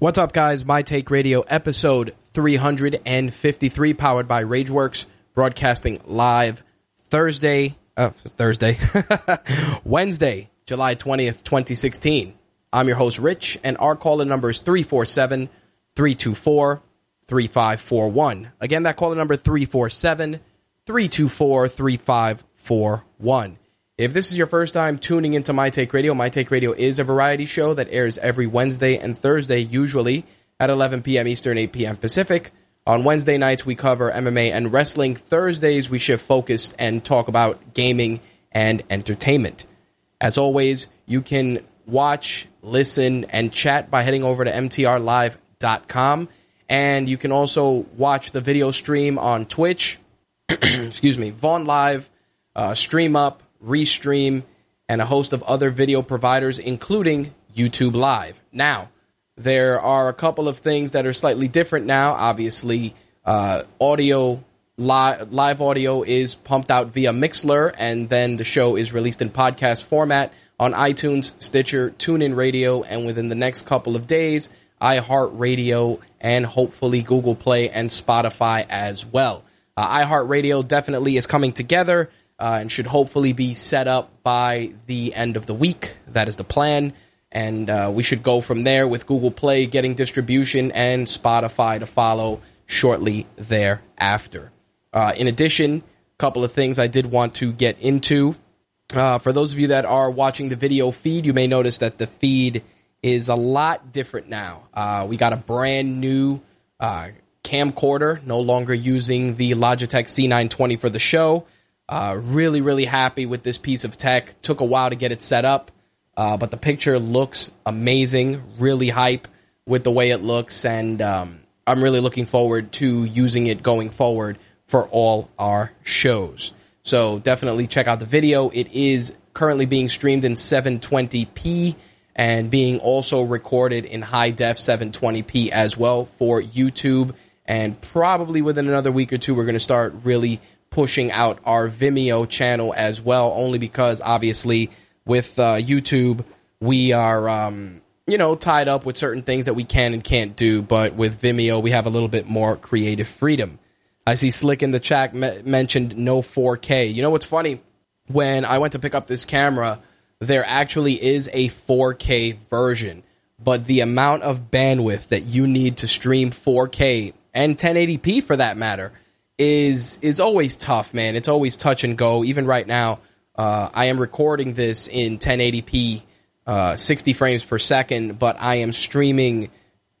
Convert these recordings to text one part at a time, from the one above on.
What's up, guys? My Take Radio, episode 353, powered by RageWorks, broadcasting live Wednesday, July 20th, 2016. I'm your host, Rich, and our caller number is 347-324-3541. Again, that caller number 347-324-3541. If this is your first time tuning into My Take Radio is a variety show that airs every Wednesday and Thursday, usually at 11 p.m. Eastern, 8 p.m. Pacific. On Wednesday nights, we cover MMA and wrestling. Thursdays, we shift focus and talk about gaming and entertainment. As always, you can watch, listen, and chat by heading over to mtrlive.com. And you can also watch the video stream on Twitch, Vaughn Live, StreamUp, Restream, and a host of other video providers, including YouTube Live. Now, there are a couple of things that are slightly different now. Obviously, live audio is pumped out via Mixlr, and then the show is released in podcast format on iTunes, Stitcher, TuneIn Radio, and within the next couple of days, iHeartRadio, and hopefully Google Play and Spotify as well. iHeartRadio definitely is coming together. And should hopefully be set up by the end of the week. That is the plan. And we should go from there with Google Play getting distribution and Spotify to follow shortly thereafter. In addition, a couple of things I did want to get into. For those of you that are watching the video feed, you may notice that the feed is a lot different now. We got a brand new camcorder, no longer using the Logitech C920 for the show. Really, really happy with this piece of tech. Took a while to get it set up, but the picture looks amazing. Really hype with the way it looks, and I'm really looking forward to using it going forward for all our shows. So definitely check out the video. It is currently being streamed in 720p and being also recorded in high def 720p as well for YouTube. And probably within another week or two, we're going to start really pushing out our Vimeo channel as well, only because obviously with YouTube we are tied up with certain things that we can and can't do, but with Vimeo we have a little bit more creative freedom. I see Slick in the chat mentioned no 4K. You know what's funny? When I went to pick up this camera, there actually is a 4K version, but the amount of bandwidth that you need to stream 4K and 1080p for that matter is always tough, man. It's always touch and go. Even right now, I am recording this in 1080p, 60 frames per second, but I am streaming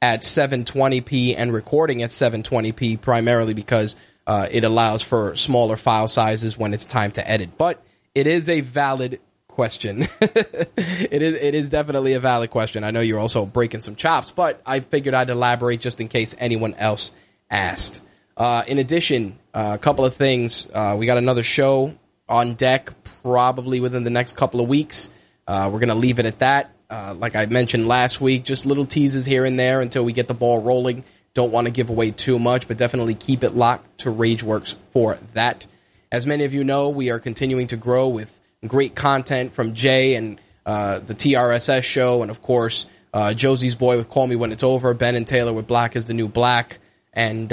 at 720p and recording at 720p primarily because it allows for smaller file sizes when it's time to edit. But it is a valid question. It is definitely a valid question. I know you're also breaking some chops, but I figured I'd elaborate just in case anyone else asked. In addition, a couple of things. We got another show on deck probably within the next couple of weeks. We're going to leave it at that. Like I mentioned last week, just little teases here and there until we get the ball rolling. Don't want to give away too much, but definitely keep it locked to RageWorks for that. As many of you know, we are continuing to grow with great content from Jay and the TRSS show, and of course, Josie's Boy with Call Me When It's Over, Ben and Taylor with Black is the New Black. And,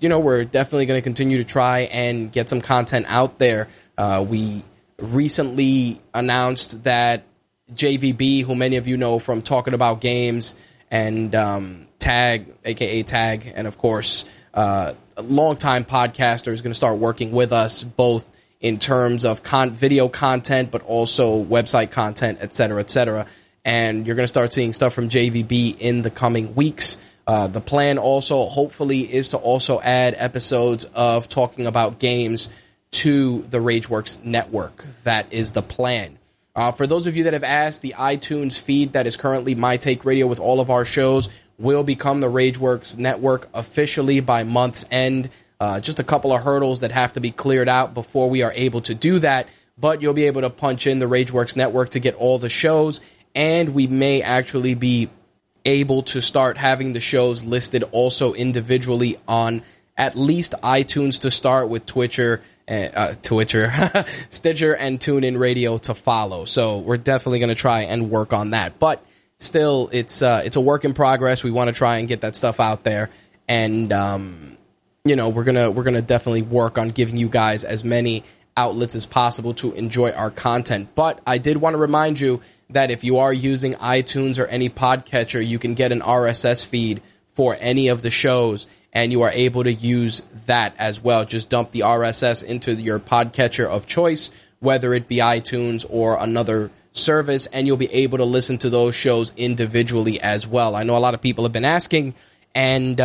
you know, we're definitely going to continue to try and get some content out there. We recently announced that JVB, who many of you know from Talking About Games, and Tag, a.k.a. Tag, and of course, a longtime podcaster, is going to start working with us both in terms of video content, but also website content, et cetera, et cetera. And you're going to start seeing stuff from JVB in the coming weeks. The plan also, hopefully, is to also add episodes of Talking About Games to the RageWorks network. That is the plan. For those of you that have asked, the iTunes feed that is currently My Take Radio with all of our shows will become the RageWorks network officially by month's end. Just a couple of hurdles that have to be cleared out before we are able to do that. But you'll be able to punch in the RageWorks network to get all the shows. And we may actually be able to start having the shows listed also individually on at least iTunes to start, with Stitcher and TuneIn Radio to follow. So we're definitely going to try and work on that. But still, it's a work in progress. We want to try and get that stuff out there, and you know, we're gonna definitely work on giving you guys as many outlets as possible to enjoy our content. But I did want to remind you that if you are using iTunes or any podcatcher, you can get an RSS feed for any of the shows, and you are able to use that as well. Just dump the RSS into your podcatcher of choice, whether it be iTunes or another service, and you'll be able to listen to those shows individually as well. I know a lot of people have been asking, and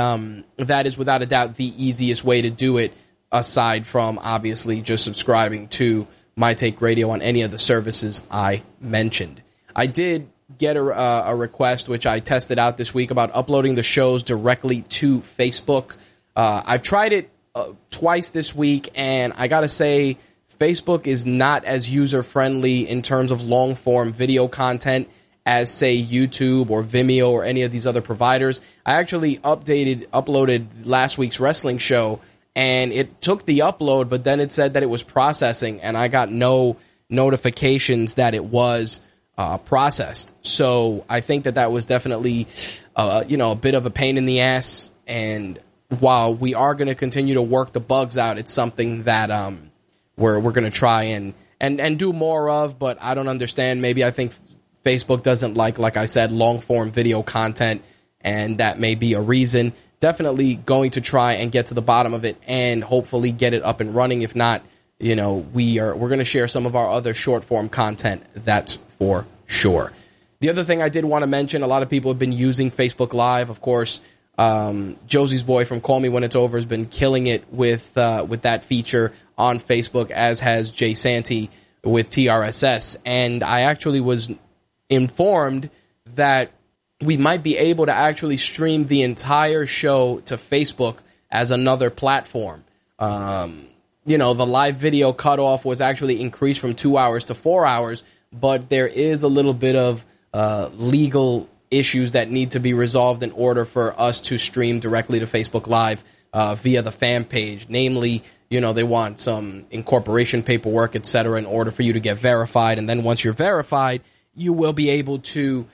that is without a doubt the easiest way to do it, aside from obviously just subscribing to My Take Radio on any of the services I mentioned. I did get a request, which I tested out this week, about uploading the shows directly to Facebook. I've tried it twice this week, and I gotta say, Facebook is not as user-friendly in terms of long-form video content as, say, YouTube or Vimeo or any of these other providers. I actually uploaded last week's wrestling show, and it took the upload, but then it said that it was processing, and I got no notifications that it was processed. So I think that was definitely, you know, a bit of a pain in the ass. And while we are going to continue to work the bugs out, it's something that we're going to try and do more of. But I don't understand. Maybe I think Facebook doesn't like I said, long form video content, and that may be a reason. Definitely going to try and get to the bottom of it, and hopefully get it up and running. If not, you know, we're going to share some of our other short form content. That's for sure. The other thing I did want to mention, a lot of people have been using Facebook Live. Of course, Josie's Boy from Call Me When It's Over has been killing it with that feature on Facebook, as has Jay Santee with TRSS. And I actually was informed that we might be able to actually stream the entire show to Facebook as another platform. You know, the live video cutoff was actually increased from 2 hours to 4 hours, but there is a little bit of legal issues that need to be resolved in order for us to stream directly to Facebook Live via the fan page. Namely, you know, they want some incorporation paperwork, etc., in order for you to get verified. And then once you're verified, you will be able to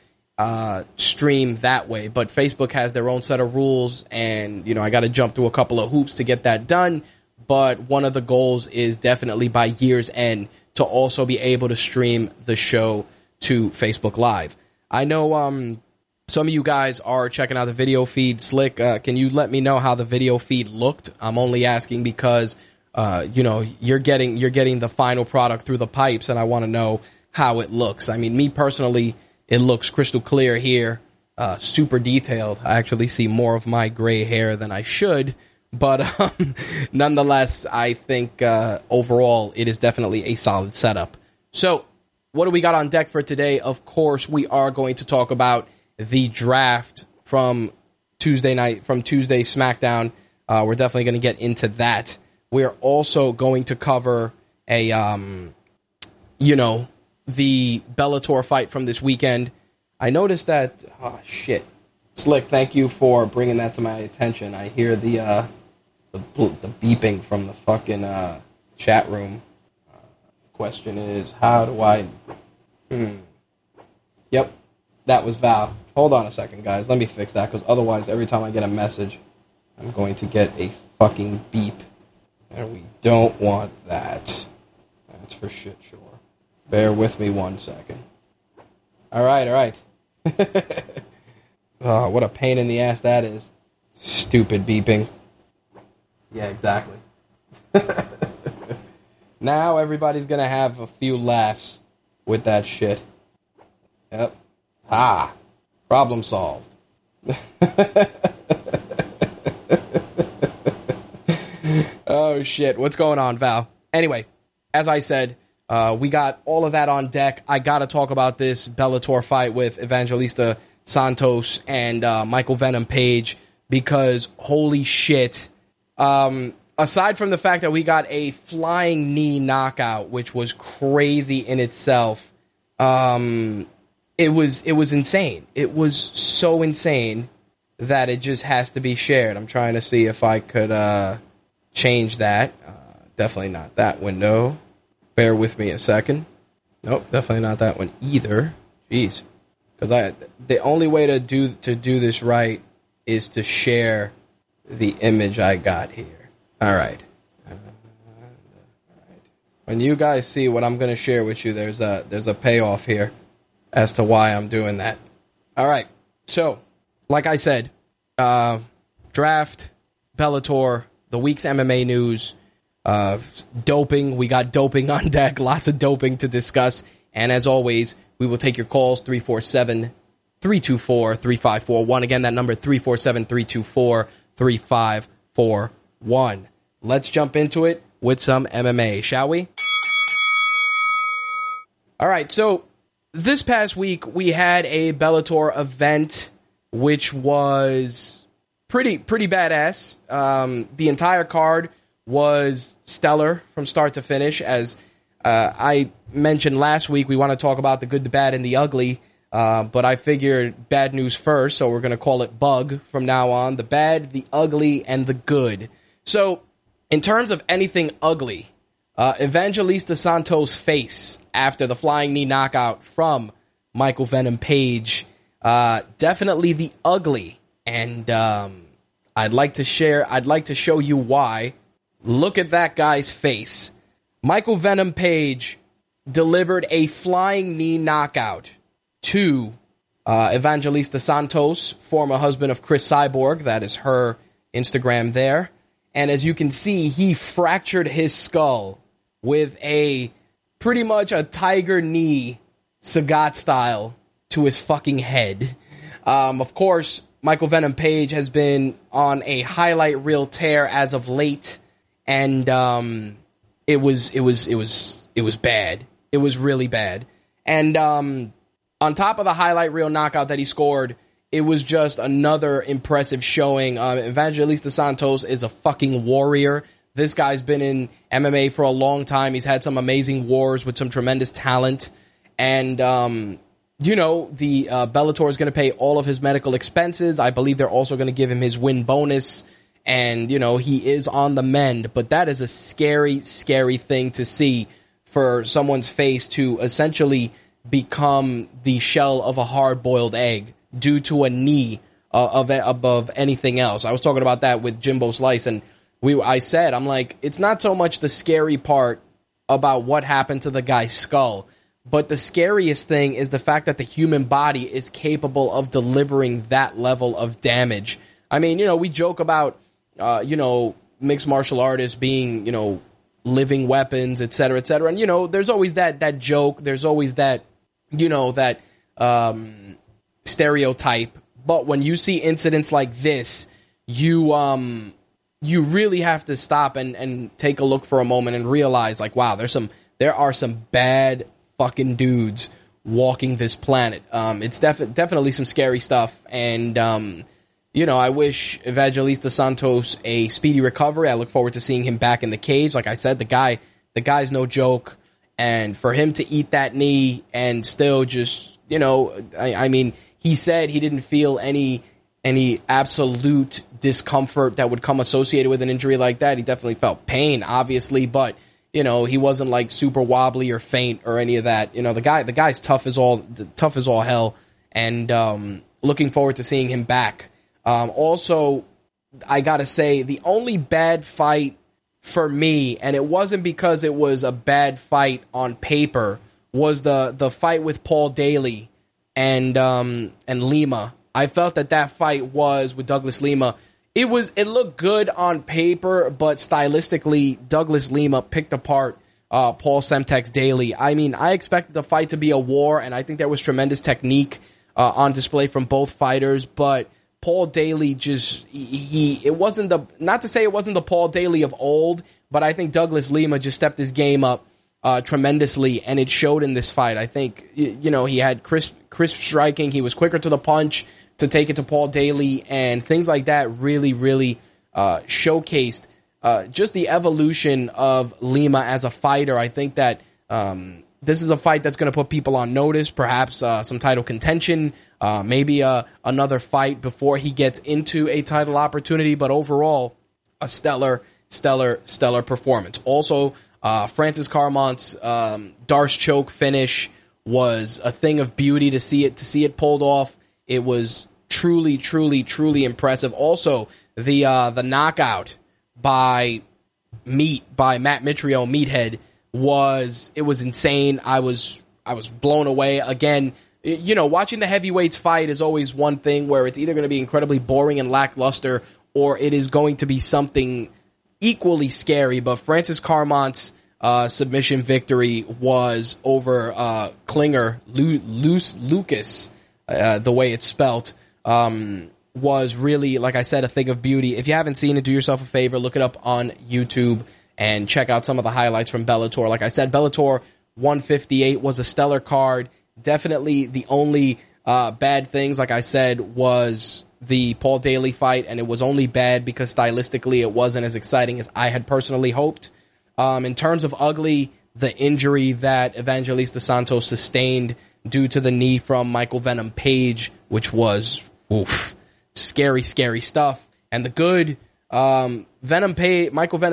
stream that way. But Facebook has their own set of rules, and, you know, I got to jump through a couple of hoops to get that done. But one of the goals is definitely by year's end to also be able to stream the show to Facebook Live. I know some of you guys are checking out the video feed. Slick, can you let me know how the video feed looked? I'm only asking because you know, you're getting the final product through the pipes, and I want to know how it looks. I mean, me personally, it looks crystal clear here, super detailed. I actually see more of my gray hair than I should. But nonetheless, I think overall it is definitely a solid setup. So what do we got on deck for today? Of course, we are going to talk about the draft from Tuesday SmackDown. We're definitely going to get into that. We are also going to cover the Bellator fight from this weekend. I noticed that. Oh, shit. Slick, thank you for bringing that to my attention. I hear the beeping from the fucking chat room. Question is, how do I... Yep, that was Val. Hold on a second, guys. Let me fix that, because otherwise, every time I get a message, I'm going to get a fucking beep. And we don't want that. That's for shit sure. Bear with me one second. All right. Oh, what a pain in the ass that is. Stupid beeping. Yeah, exactly. Now everybody's going to have a few laughs with that shit. Yep. Ha. Problem solved. Oh, shit. What's going on, Val? Anyway, as I said, we got all of that on deck. I got to talk about this Bellator fight with Evangelista Santos and Michael Venom Page, because holy shit. Aside from the fact that we got a flying knee knockout, which was crazy in itself, it was insane. It was so insane that it just has to be shared. I'm trying to see if I could change that. Definitely not that window. Bear with me a second. Nope, definitely not that one either. Jeez. Because the only way to do this right is to share the image I got here. All right. When you guys see what I'm going to share with you, there's a payoff here as to why I'm doing that. All right. So, like I said, draft, Bellator, the week's MMA news, doping. We got doping on deck. Lots of doping to discuss. And as always, we will take your calls, 347-324-3541. Again, that number, 347-324-3541. Let's jump into it with some MMA, shall we? All right, so this past week we had a Bellator event which was pretty badass. The entire card was stellar from start to finish. As I mentioned last week, we want to talk about the good, the bad, and the ugly, but I figured bad news first, so we're going to call it bug from now on. The bad, the ugly, and the good. So, in terms of anything ugly, Evangelista Santos' face after the flying knee knockout from Michael Venom Page, definitely the ugly, and I'd like to show you why. Look at that guy's face. Michael Venom Page delivered a flying knee knockout to Evangelista Santos, former husband of Chris Cyborg. That is her Instagram there. And as you can see, he fractured his skull with a pretty much a tiger knee, Sagat style, to his fucking head. Of course, Michael Venom Page has been on a highlight reel tear as of late, and It was bad. It was really bad. And on top of the highlight reel knockout that he scored, it was just another impressive showing. Evangelista Santos is a fucking warrior. This guy's been in MMA for a long time. He's had some amazing wars with some tremendous talent. And, Bellator is going to pay all of his medical expenses. I believe they're also going to give him his win bonus. And, you know, he is on the mend, but that is a scary, scary thing to see, for someone's face to essentially become the shell of a hard-boiled egg due to a knee above anything else. I was talking about that with Jimbo Slice, and I said, it's not so much the scary part about what happened to the guy's skull, but the scariest thing is the fact that the human body is capable of delivering that level of damage. I mean, you know, we joke about mixed martial artists being, living weapons, et cetera, et cetera. And, there's always that joke. There's always that stereotype. But when you see incidents like this, you really have to stop and take a look for a moment and realize, like, wow, there are some bad fucking dudes walking this planet. It's definitely some scary stuff. And, I wish Evangelista Santos a speedy recovery. I look forward to seeing him back in the cage. Like I said, the guy's no joke. And for him to eat that knee and still just, he said he didn't feel any absolute discomfort that would come associated with an injury like that. He definitely felt pain, obviously, but You know, he wasn't like super wobbly or faint or any of that. You know, the guy's tough as all hell, and looking forward to seeing him back. Also, I gotta say, the only bad fight for me, and it wasn't because it was a bad fight on paper, was the fight with Paul Daley and Lima. I felt that fight was with Douglas Lima. It looked good on paper, but stylistically, Douglas Lima picked apart Paul Semtex Daley. I mean, I expected the fight to be a war, and I think there was tremendous technique on display from both fighters. But Paul Daley not to say it wasn't the Paul Daley of old, but I think Douglas Lima just stepped his game up tremendously, and it showed in this fight. I think, you know, he had crisp striking. He was quicker to the punch, to take it to Paul Daley, and things like that really, really showcased just the evolution of Lima as a fighter. I think that this is a fight that's going to put people on notice, perhaps some title contention, maybe another fight before he gets into a title opportunity, but overall, a stellar performance. Also, Francis Carmont's Darce choke finish was a thing of beauty to see it pulled off. It was truly impressive. Also, the knockout by Matt Mitrione, Meathead, was insane. I was blown away. Again, you know, watching the heavyweights fight is always one thing where it's either going to be incredibly boring and lackluster, or it is going to be something equally scary. But Francis Carmont's submission victory was over Klinger, Lucas. The way it's spelt, was really, like I said, a thing of beauty. If you haven't seen it, do yourself a favor, look it up on YouTube and check out some of the highlights from Bellator. Like I said, Bellator 158 was a stellar card. Definitely the only bad things, like I said, was the Paul Daley fight, and it was only bad because stylistically it wasn't as exciting as I had personally hoped. In terms of ugly, the injury that Evangelista Santos sustained due to the knee from Michael Venom Page, which was, scary stuff. And the good, Michael Venom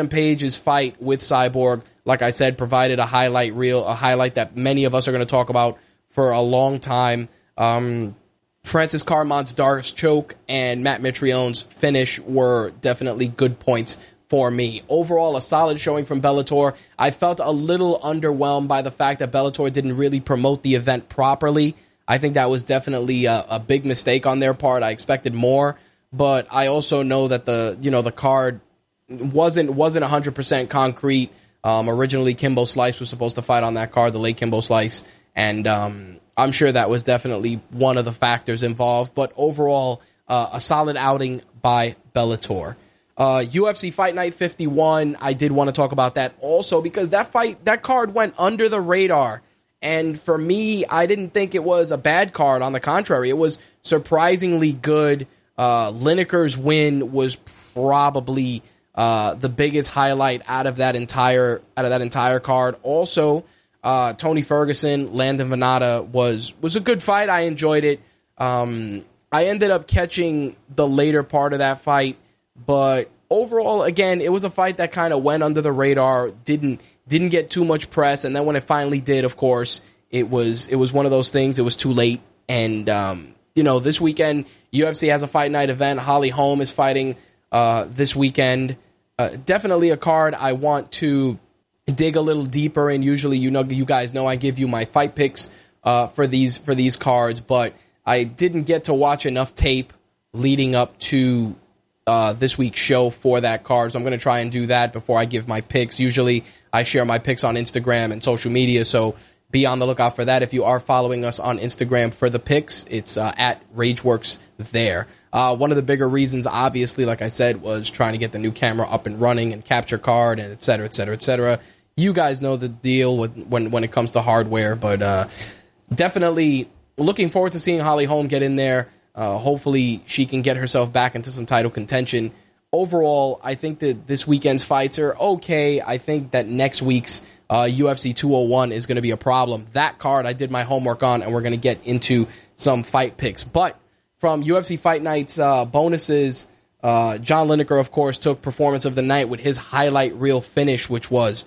Page's fight with Cyborg, like I said, provided a highlight reel, a highlight that many of us are going to talk about for a long time. Francis Carmont's Darce choke and Matt Mitrione's finish were definitely good points for me. Overall, a solid showing from Bellator. I felt a little underwhelmed by the fact that Bellator didn't really promote the event properly. I think that was definitely a big mistake on their part. I expected more, but I also know that the card wasn't 100% concrete. Originally, Kimbo Slice was supposed to fight on that card, the late Kimbo Slice, and I'm sure that was definitely one of the factors involved. But overall, a solid outing by Bellator. UFC Fight Night 51, I did want to talk about that also because that card went under the radar. And for me, I didn't think it was a bad card. On the contrary, it was surprisingly good. Lineker's win was probably the biggest highlight out of that entire card. Also, Tony Ferguson, Landon Venata was a good fight. I enjoyed it. I ended up catching the later part of that fight. But overall, again, it was a fight that kind of went under the radar, didn't get too much press, and then when it finally did, of course, it was one of those things. It was too late, and you know, this weekend UFC has a fight night event. Holly Holm is fighting this weekend. Definitely a card I want to dig a little deeper in. Usually, you know, you guys know I give you my fight picks for these cards, but I didn't get to watch enough tape leading up to this week's show for that card, so I'm going to try and do that before I give my picks. Usually, I share my picks on Instagram and social media, so be on the lookout for that. If you are following us on Instagram for the picks, it's at RageWorks there. One of the bigger reasons, obviously, like I said, was trying to get the new camera up and running and capture card and et cetera. You guys know the deal with when it comes to hardware, but definitely looking forward to seeing Holly Holm get in there. Hopefully she can get herself back into some title contention. Overall, I think that this weekend's fights are okay. I think that next week's UFC 201 is going to be a problem. That card I did my homework on, and we're going to get into some fight picks. But from UFC Fight Night's bonuses, John Lineker, of course, took performance of the night with his highlight reel finish, which was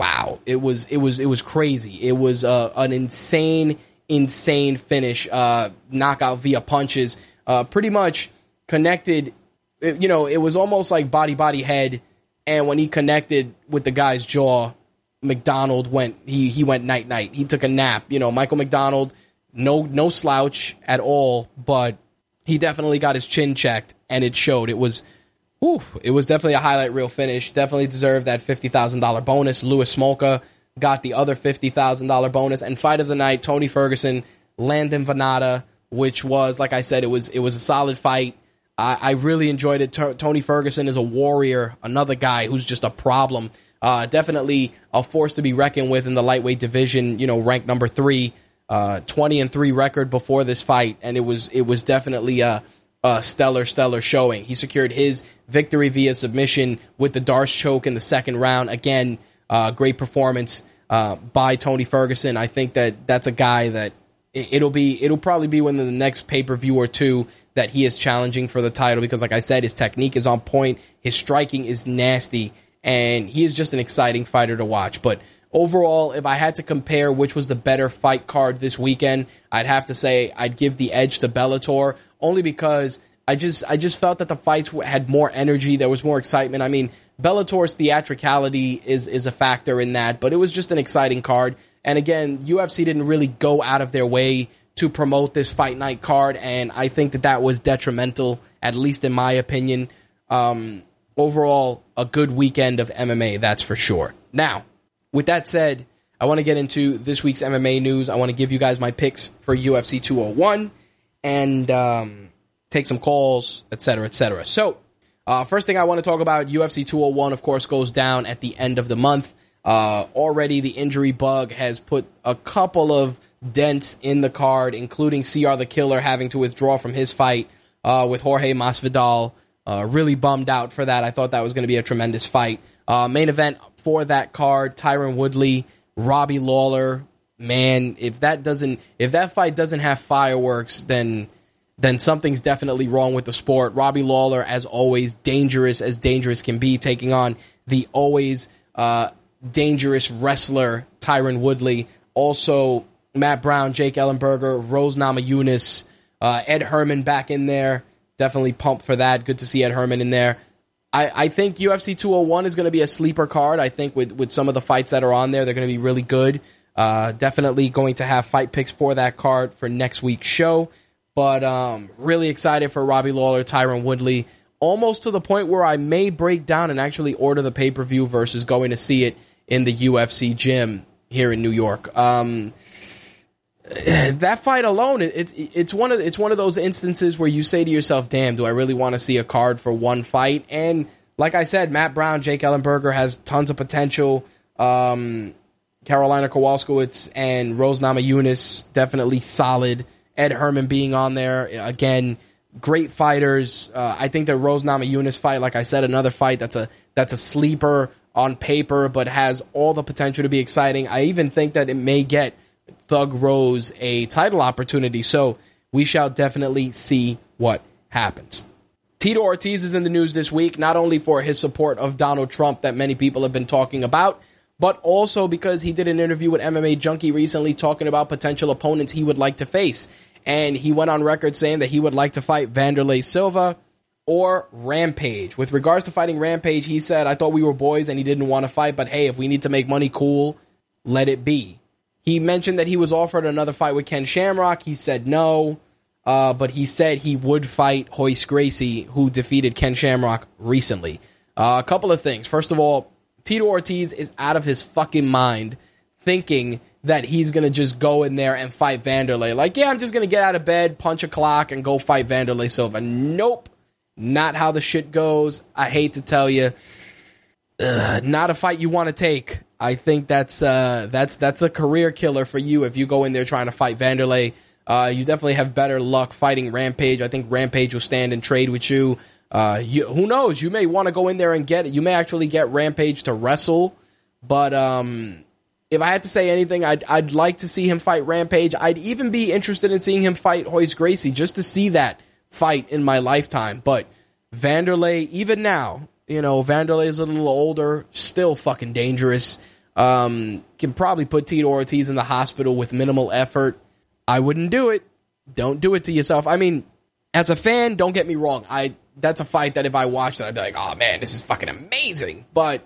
wow, it was crazy. It was an insane finish, knockout via punches, pretty much connected. You know, it was almost like body head, and when he connected with the guy's jaw, McDonald went he went night. He took a nap. You know, Michael McDonald, no slouch at all, but he definitely got his chin checked, and it showed. It was definitely a highlight reel finish. Definitely deserved that $50,000 bonus. Louis Smolka got the other $50,000 bonus. And fight of the night, Tony Ferguson, Landon Venata, which was, like I said, it was a solid fight. I really enjoyed it. Tony Ferguson is a warrior, another guy who's just a problem. Definitely a force to be reckoned with in the lightweight division, you know, ranked number 3, 20-3 record before this fight. And it was definitely a stellar showing. He secured his victory via submission with the Darce choke in the second round. Again, great performance by Tony Ferguson. I think that's a guy that it'll probably be within the next pay-per-view or two that he is challenging for the title, because like I said, his technique is on point, his striking is nasty, and he is just an exciting fighter to watch. But overall, if I had to compare which was the better fight card this weekend, I'd have to say I'd give the edge to Bellator, only because I just felt that the fights had more energy, there was more excitement. I mean, Bellator's theatricality is a factor in that, but it was just an exciting card. And again, UFC didn't really go out of their way to promote this fight night card, and I think that was detrimental, at least in my opinion. Overall, a good weekend of MMA, that's for sure. Now, with that said, I want to get into this week's MMA news. I want to give you guys my picks for UFC 201 and take some calls, etc., etc. So, first thing I want to talk about, UFC 201, of course, goes down at the end of the month. Already the injury bug has put a couple of dents in the card, including CR the Killer having to withdraw from his fight with Jorge Masvidal. Really bummed out for that. I thought that was going to be a tremendous fight. Main event for that card, Tyron Woodley, Robbie Lawler. Man, if that fight doesn't have fireworks, then something's definitely wrong with the sport. Robbie Lawler, as always, dangerous as dangerous can be, taking on the always dangerous wrestler Tyron Woodley. Also, Matt Brown, Jake Ellenberger, Rose Namajunas, Ed Herman back in there. Definitely pumped for that. Good to see Ed Herman in there. I think UFC 201 is going to be a sleeper card. I think with some of the fights that are on there, they're going to be really good. Definitely going to have fight picks for that card for next week's show. But really excited for Robbie Lawler, Tyron Woodley, almost to the point where I may break down and actually order the pay-per-view versus going to see it in the UFC gym here in New York. That fight alone, it's one of those instances where you say to yourself, damn, do I really want to see a card for one fight? And like I said, Matt Brown, Jake Ellenberger has tons of potential. Carolina Kowalskiewicz and Rose Namajunas, definitely solid. Ed Herman being on there, again, great fighters. I think that Rose Namajunas fight, like I said, another fight that's a sleeper on paper, but has all the potential to be exciting. I even think that it may get Thug Rose a title opportunity, so we shall definitely see what happens. Tito Ortiz is in the news this week, not only for his support of Donald Trump that many people have been talking about, but also because he did an interview with MMA Junkie recently talking about potential opponents he would like to face. And he went on record saying that he would like to fight Wanderlei Silva or Rampage. With regards to fighting Rampage, he said, I thought we were boys and he didn't want to fight, but hey, if we need to make money, cool, let it be. He mentioned that he was offered another fight with Ken Shamrock. He said no, but he said he would fight Royce Gracie, who defeated Ken Shamrock recently. A couple of things. First of all, Tito Ortiz is out of his fucking mind thinking that he's going to just go in there and fight Wanderlei. Like, yeah, I'm just going to get out of bed, punch a clock, and go fight Wanderlei Silva. Nope. Not how the shit goes. I hate to tell you. Not a fight you want to take. I think that's a career killer for you if you go in there trying to fight Wanderlei. You definitely have better luck fighting Rampage. I think Rampage will stand and trade with you. Who knows? You may want to go in there and get it. You may actually get Rampage to wrestle. But if I had to say anything, I'd like to see him fight Rampage. I'd even be interested in seeing him fight Royce Gracie just to see that fight in my lifetime. But Wanderlei, even now, you know, Wanderlei is a little older, still fucking dangerous. Can probably put Tito Ortiz in the hospital with minimal effort. I wouldn't do it. Don't do it to yourself. I mean, as a fan, don't get me wrong. That's a fight that if I watched it, I'd be like, oh man, this is fucking amazing. But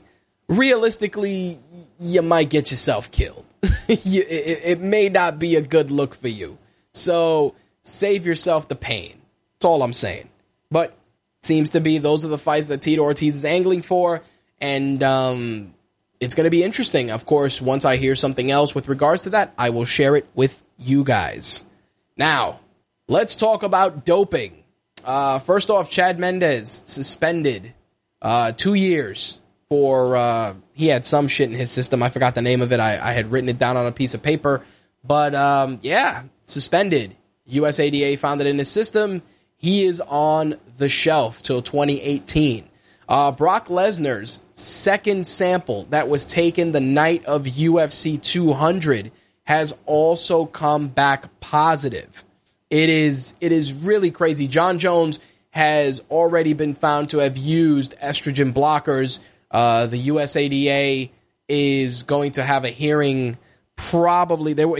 realistically, you might get yourself killed. It may not be a good look for you. So save yourself the pain. That's all I'm saying. But seems to be those are the fights that Tito Ortiz is angling for. And it's going to be interesting. Of course, once I hear something else with regards to that, I will share it with you guys. Now, let's talk about doping. First off, Chad Mendes suspended 2 years for he had some shit in his system. I forgot the name of it. I had written it down on a piece of paper. But, suspended. USADA found it in his system. He is on the shelf till 2018. Brock Lesnar's second sample that was taken the night of UFC 200 has also come back positive. It is really crazy. Jon Jones has already been found to have used estrogen blockers. The USADA is going to have a hearing. Probably they were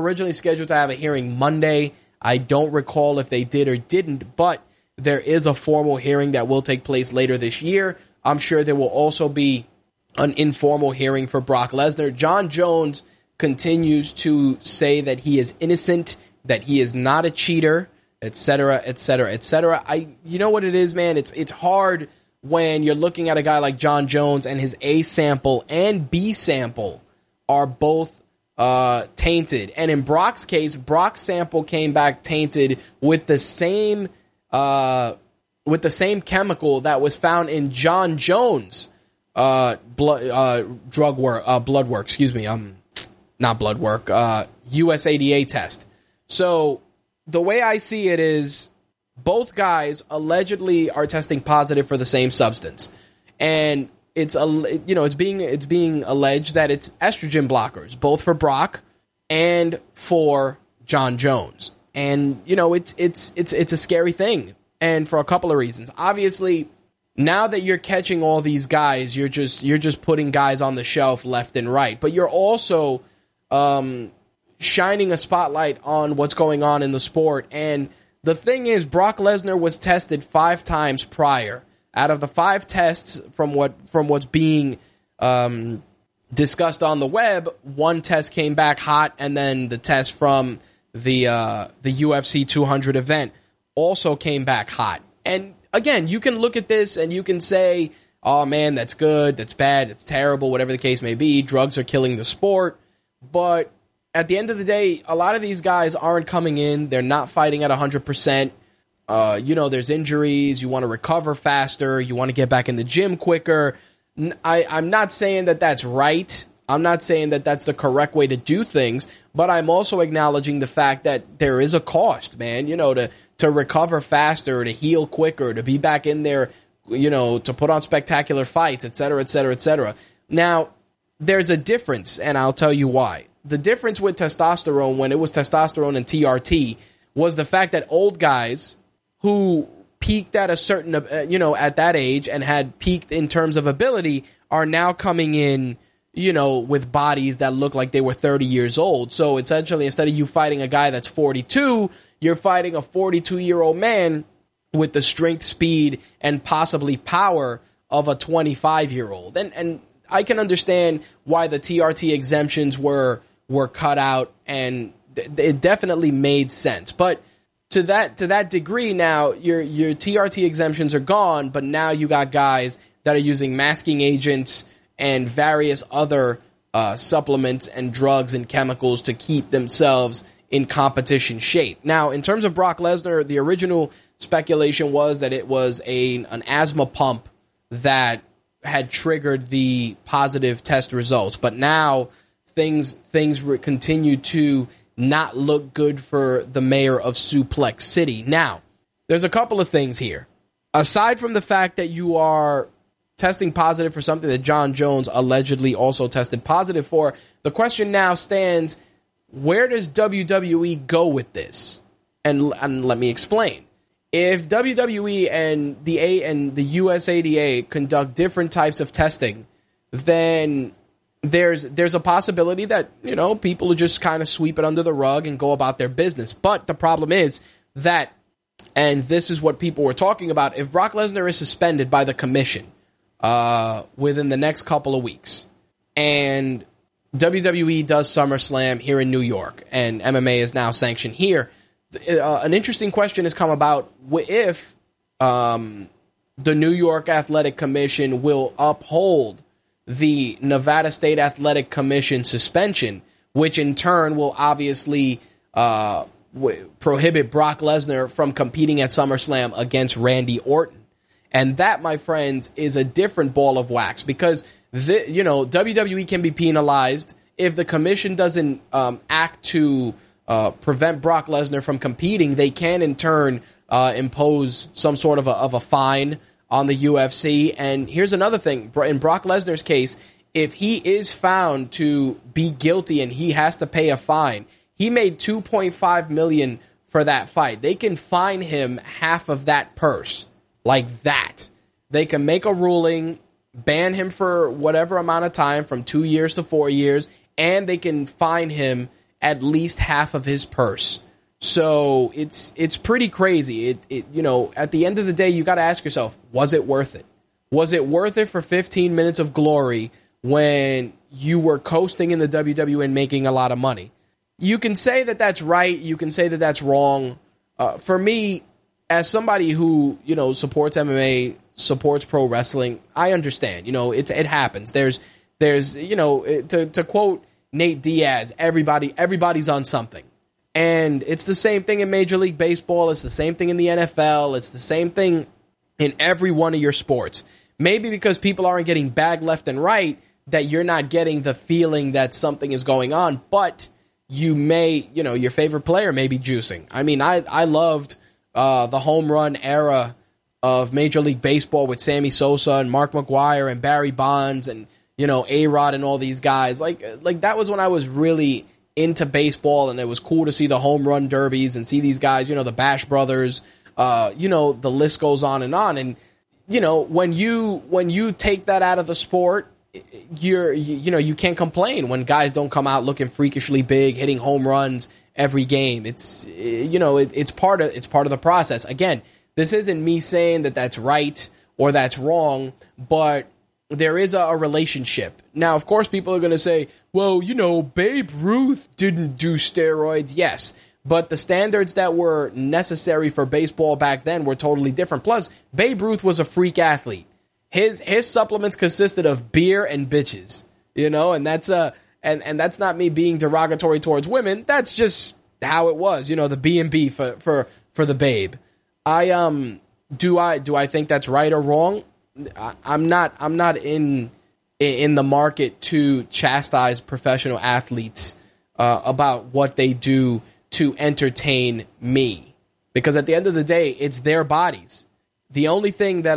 originally scheduled to have a hearing Monday. I don't recall if they did or didn't, but there is a formal hearing that will take place later this year. I'm sure there will also be an informal hearing for Brock Lesnar. Jon Jones continues to say that he is innocent, that he is not a cheater, etc., etc., etc. You know what it is, man? It's hard when you're looking at a guy like Jon Jones and his A sample and B sample are both tainted. And in Brock's case, Brock's sample came back tainted with the same chemical that was found in Jon Jones' USADA test. So the way I see it is both guys allegedly are testing positive for the same substance, and it's being alleged that it's estrogen blockers, both for Brock and for Jon Jones. And it's a scary thing, and for a couple of reasons. Obviously, now that you're catching all these guys, you're just putting guys on the shelf left and right, but you're also shining a spotlight on what's going on in the sport. And the thing is, Brock Lesnar was tested 5 times prior. Out of the 5 tests from what's being discussed on the web, 1 test came back hot, and then the test from the UFC 200 event also came back hot. And again, you can look at this and you can say, oh man, that's good, that's bad, that's terrible, whatever the case may be, drugs are killing the sport. But at the end of the day, a lot of these guys aren't coming in, they're not fighting at 100%. There's injuries, you want to recover faster, you want to get back in the gym quicker. I'm not saying that that's right. I'm not saying that that's the correct way to do things, but I'm also acknowledging the fact that there is a cost, man, to recover faster, to heal quicker, to be back in there, to put on spectacular fights, et cetera, et cetera, et cetera. Now, there's a difference, and I'll tell you why. The difference with testosterone, when it was testosterone and TRT, was the fact that old guys who peaked at a certain, at that age and had peaked in terms of ability are now coming in, with bodies that look like they were 30 years old. So essentially, instead of you fighting a guy that's 42, you're fighting a 42-year-old man with the strength, speed, and possibly power of a 25-year-old. And I can understand why the TRT exemptions were cut out, and it definitely made sense. But to that degree now, your TRT exemptions are gone, but now you got guys that are using masking agents and various other supplements and drugs and chemicals to keep themselves in competition shape. Now, in terms of Brock Lesnar, the original speculation was that it was an asthma pump that had triggered the positive test results. But now things continue to not look good for the mayor of Suplex City. Now, there's a couple of things here. Aside from the fact that you are testing positive for something that Jon Jones allegedly also tested positive for, the question now stands, where does WWE go with this? And let me explain. If WWE and the USADA conduct different types of testing, then there's a possibility that, you know, people will just kind of sweep it under the rug and go about their business. But the problem is that, and this is what people were talking about, if Brock Lesnar is suspended by the commission within the next couple of weeks, and WWE does SummerSlam here in New York, and MMA is now sanctioned here, an interesting question has come about if the New York Athletic Commission will uphold the Nevada State Athletic Commission suspension, which in turn will obviously prohibit Brock Lesnar from competing at SummerSlam against Randy Orton. And that, my friends, is a different ball of wax, because WWE can be penalized if the commission doesn't act to prevent Brock Lesnar from competing. They can in turn impose some sort of a fine on the UFC. And here's another thing. In Brock Lesnar's case, if he is found to be guilty and he has to pay a fine, he made $2.5 million for that fight. They can fine him half of that purse, like that. They can make a ruling, ban him for whatever amount of time, from 2 years to 4 years, and they can fine him at least half of his purse. So it's pretty crazy. At the end of the day, you got to ask yourself, was it worth it? Was it worth it for 15 minutes of glory when you were coasting in the WWE and making a lot of money? You can say that that's right. You can say that that's wrong. For me, as somebody who, supports MMA, supports pro wrestling, I understand. It happens. There's to quote Nate Diaz, everybody's on something. And it's the same thing in Major League Baseball. It's the same thing in the NFL. It's the same thing in every one of your sports. Maybe because people aren't getting bagged left and right, that you're not getting the feeling that something is going on. But you may, your favorite player may be juicing. I mean, I loved the home run era of Major League Baseball with Sammy Sosa and Mark McGwire and Barry Bonds and, A-Rod and all these guys. Like that was when I was really into baseball, and it was cool to see the home run derbies and see these guys, the Bash Brothers, the list goes on. And, when you take that out of the sport, you can't complain when guys don't come out looking freakishly big, hitting home runs every game. It's part of the process. Again, this isn't me saying that that's right or that's wrong, but there is a relationship. Now, of course, people are going to say, well, Babe Ruth didn't do steroids. Yes, but the standards that were necessary for baseball back then were totally different. Plus, Babe Ruth was a freak athlete. His supplements consisted of beer and bitches, and that's that's not me being derogatory towards women. That's just how it was, the B&B for the Babe. Do I think that's right or wrong? I'm not in the market to chastise professional athletes about what they do to entertain me, because at the end of the day, it's their bodies. The only thing that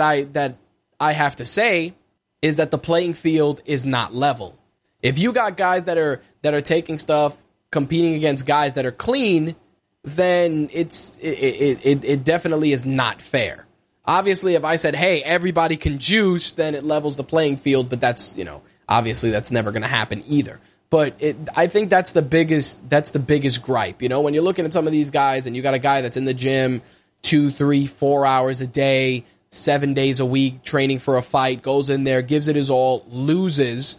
I have to say is that the playing field is not level. If you got guys that are taking stuff, competing against guys that are clean, then it definitely is not fair. Obviously, if I said, hey, everybody can juice, then it levels the playing field. But that's, obviously that's never going to happen either. But I think that's the biggest gripe. When you're looking at some of these guys and you got a guy that's in the gym 2, 3, 4 hours a day, 7 days a week, training for a fight, goes in there, gives it his all, loses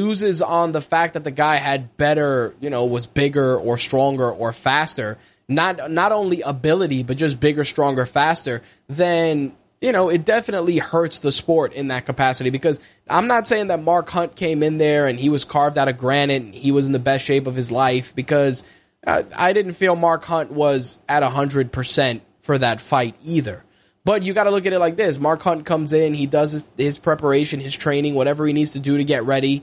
on the fact that the guy had better, was bigger or stronger or faster. Not only ability, but just bigger, stronger, faster, then, it definitely hurts the sport in that capacity. Because I'm not saying that Mark Hunt came in there and he was carved out of granite and he was in the best shape of his life, because I didn't feel Mark Hunt was at 100% for that fight either. But you got to look at it like this. Mark Hunt comes in, he does his preparation, his training, whatever he needs to do to get ready.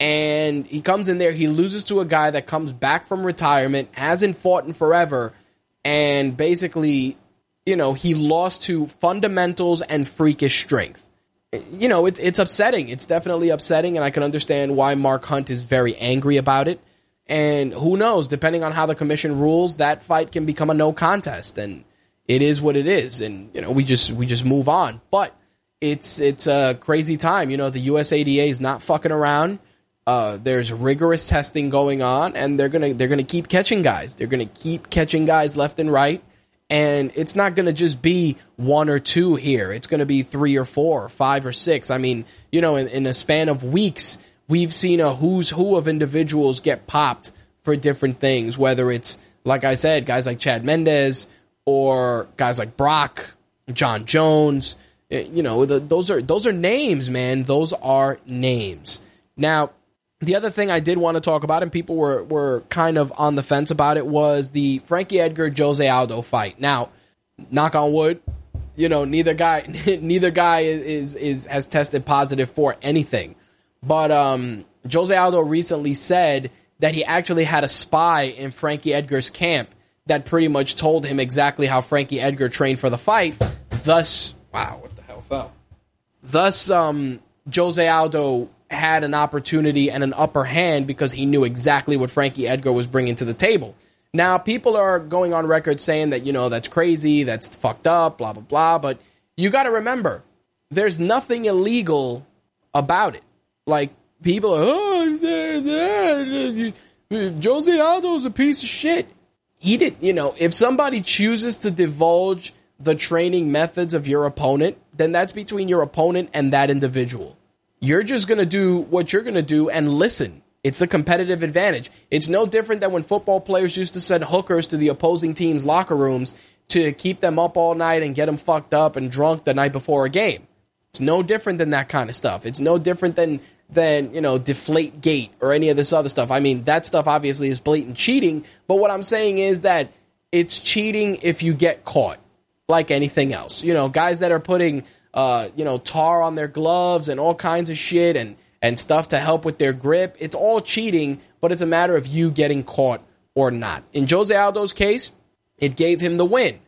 And he comes in there, he loses to a guy that comes back from retirement, hasn't fought in forever, and basically, he lost to fundamentals and freakish strength. It's upsetting. It's definitely upsetting, and I can understand why Mark Hunt is very angry about it. And who knows, depending on how the commission rules, that fight can become a no contest, and it is what it is, and, we just move on. But it's a crazy time. The USADA is not fucking around. There's rigorous testing going on, and they're gonna keep catching guys. They're gonna keep catching guys left and right, and it's not gonna just be one or two here. It's gonna be three or four, or five or six. I mean, you know, in a span of weeks, we've seen a who's who of individuals get popped for different things. Whether it's, like I said, guys like Chad Mendez or guys like Brock, Jon Jones. You know, those are names, man. Those are names. Now, the other thing I did want to talk about, and people were kind of on the fence about it, was the Frankie Edgar Jose Aldo fight. Now, knock on wood, you know, neither guy has tested positive for anything. But Jose Aldo recently said that he actually had a spy in Frankie Edgar's camp that pretty much told him exactly how Frankie Edgar trained for the fight. Thus, wow, what the hell fell? Thus, Jose Aldo had an opportunity and an upper hand because he knew exactly what Frankie Edgar was bringing to the table. Now, people are going on record saying that, you know, that's crazy, that's fucked up, blah, blah, blah. But you got to remember, there's nothing illegal about it. Like, people are, Jose Aldo's a piece of shit. He did, you know, if somebody chooses to divulge the training methods of your opponent, then that's between your opponent and that individual. You're just going to do what you're going to do and listen. It's the competitive advantage. It's no different than when football players used to send hookers to the opposing team's locker rooms to keep them up all night and get them fucked up and drunk the night before a game. It's no different than that kind of stuff. It's no different than you know, Deflategate or any of this other stuff. I mean, that stuff obviously is blatant cheating, but what I'm saying is that it's cheating if you get caught, like anything else. You know, guys that are putting, you know, tar on their gloves and all kinds of shit and stuff to help with their grip, it's all cheating, but it's a matter of you getting caught or not. In Jose Aldo's case, it gave him the win.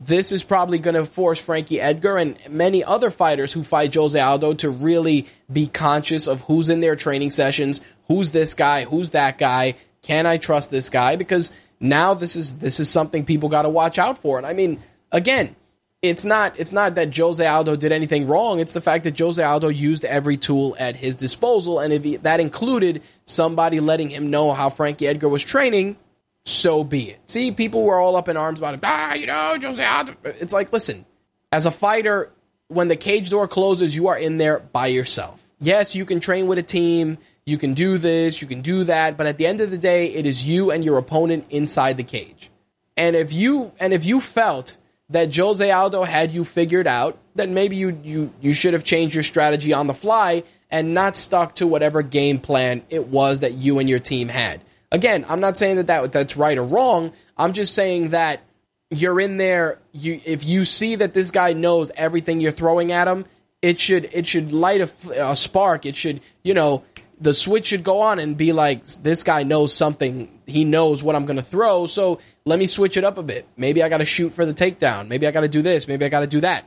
This is probably going to force Frankie Edgar and many other fighters who fight Jose Aldo to really be conscious of who's in their training sessions, who's this guy, who's that guy, can I trust this guy? Because now this is something people got to watch out for. And I mean, again, it's not that Jose Aldo did anything wrong. It's the fact that Jose Aldo used every tool at his disposal, and if that included somebody letting him know how Frankie Edgar was training, so be it. See, people were all up in arms about it. You know, Jose Aldo. It's like, listen, as a fighter, when the cage door closes, you are in there by yourself. Yes, you can train with a team. You can do this. You can do that. But at the end of the day, it is you and your opponent inside the cage. And if you felt that Jose Aldo had you figured out, then maybe you should have changed your strategy on the fly and not stuck to whatever game plan it was that you and your team had. Again, I'm not saying that's right or wrong. I'm just saying that you're in there. If you see that this guy knows everything you're throwing at him, it should light a spark. It should, you know, the switch should go on and be like, this guy knows something. He knows what I'm going to throw, so let me switch it up a bit. Maybe I got to shoot for the takedown. Maybe I got to do this. Maybe I got to do that.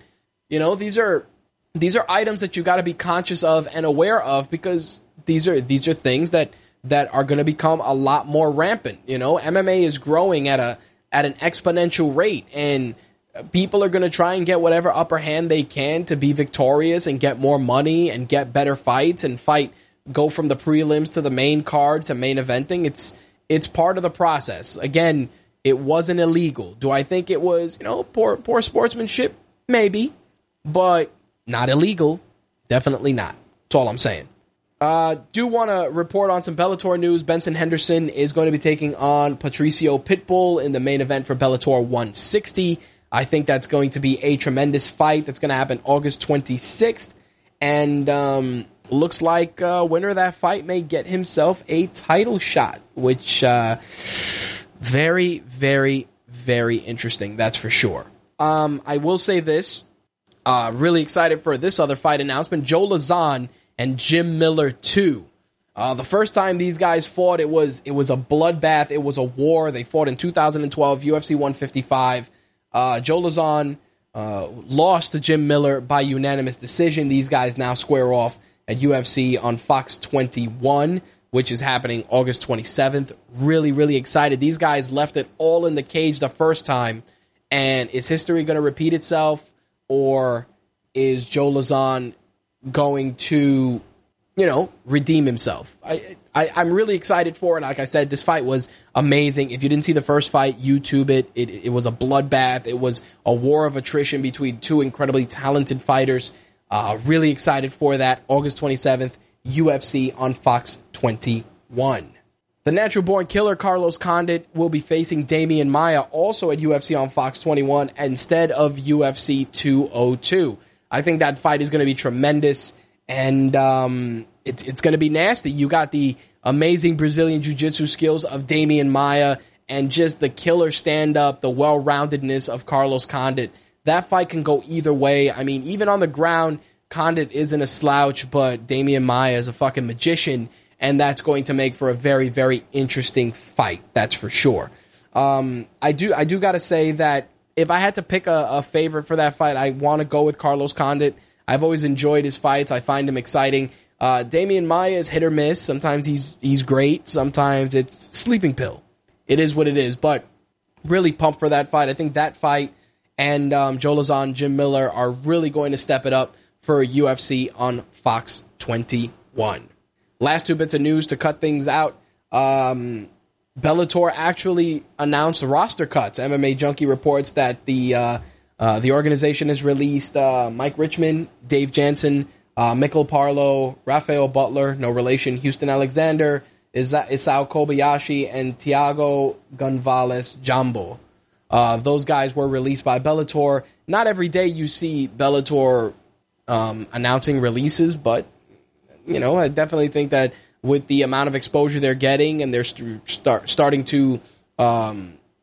You know, these are items that you got to be conscious of and aware of, because these are things that are going to become a lot more rampant. You know, MMA is growing at an exponential rate, and people are going to try and get whatever upper hand they can to be victorious and get more money and get better fights and go from the prelims to the main card to main eventing. It's part of the process. Again, it wasn't illegal. Do I think it was, you know, poor sportsmanship? Maybe, but not illegal. Definitely not. That's all I'm saying. Do want to report on some Bellator news. Benson Henderson is going to be taking on Patricio Pitbull in the main event for Bellator 160. I think that's going to be a tremendous fight. That's going to happen August 26th. And looks like winner of that fight may get himself a title shot, which very, very, very interesting. That's for sure. I will say this. Really excited for this other fight announcement. Joe Lauzon and Jim Miller too. The first time these guys fought, it was a bloodbath. It was a war. They fought in 2012, UFC 155. Joe Lauzon lost to Jim Miller by unanimous decision. These guys now square off at UFC on Fox 21, which is happening August 27th. Really, really excited. These guys left it all in the cage the first time. And is history going to repeat itself? Or is Joe Lauzon going to you know, redeem himself. I'm really excited for it. Like I said, this fight was amazing. If you didn't see the first fight, YouTube it. It was a bloodbath. It was a war of attrition between two incredibly talented fighters. Really excited for that. August 27th, UFC on Fox 21. The natural born killer Carlos Condit will be facing Damian Maia also at UFC on Fox 21 instead of UFC 202. I think that fight is going to be tremendous. And it's going to be nasty. You got the amazing Brazilian jiu-jitsu skills of Damian Maia and just the killer stand-up, the well-roundedness of Carlos Condit. That fight can go either way. I mean, even on the ground, Condit isn't a slouch, but Damian Maia is a fucking magician, and that's going to make for a very, very interesting fight. That's for sure. I do got to say that if I had to pick a favorite for that fight, I want to go with Carlos Condit. I've always enjoyed his fights. I find him exciting. Damian Maia is hit or miss. Sometimes he's great. Sometimes it's sleeping pill. It is what it is. But really pumped for that fight. I think that fight and Joe Lauzon, Jim Miller are really going to step it up for UFC on Fox 21. Last two bits of news to cut things out. Bellator actually announced roster cuts. MMA Junkie reports that the organization has released Mike Richmond, Dave Jansen, Mikkel Parlo, Rafael Butler, no relation, Houston Alexander, Isao Kobayashi, and Thiago Gonzalez Jumbo. Those guys were released by Bellator. Not every day you see Bellator announcing releases, but you know, I definitely think that with the amount of exposure they're getting and they're starting to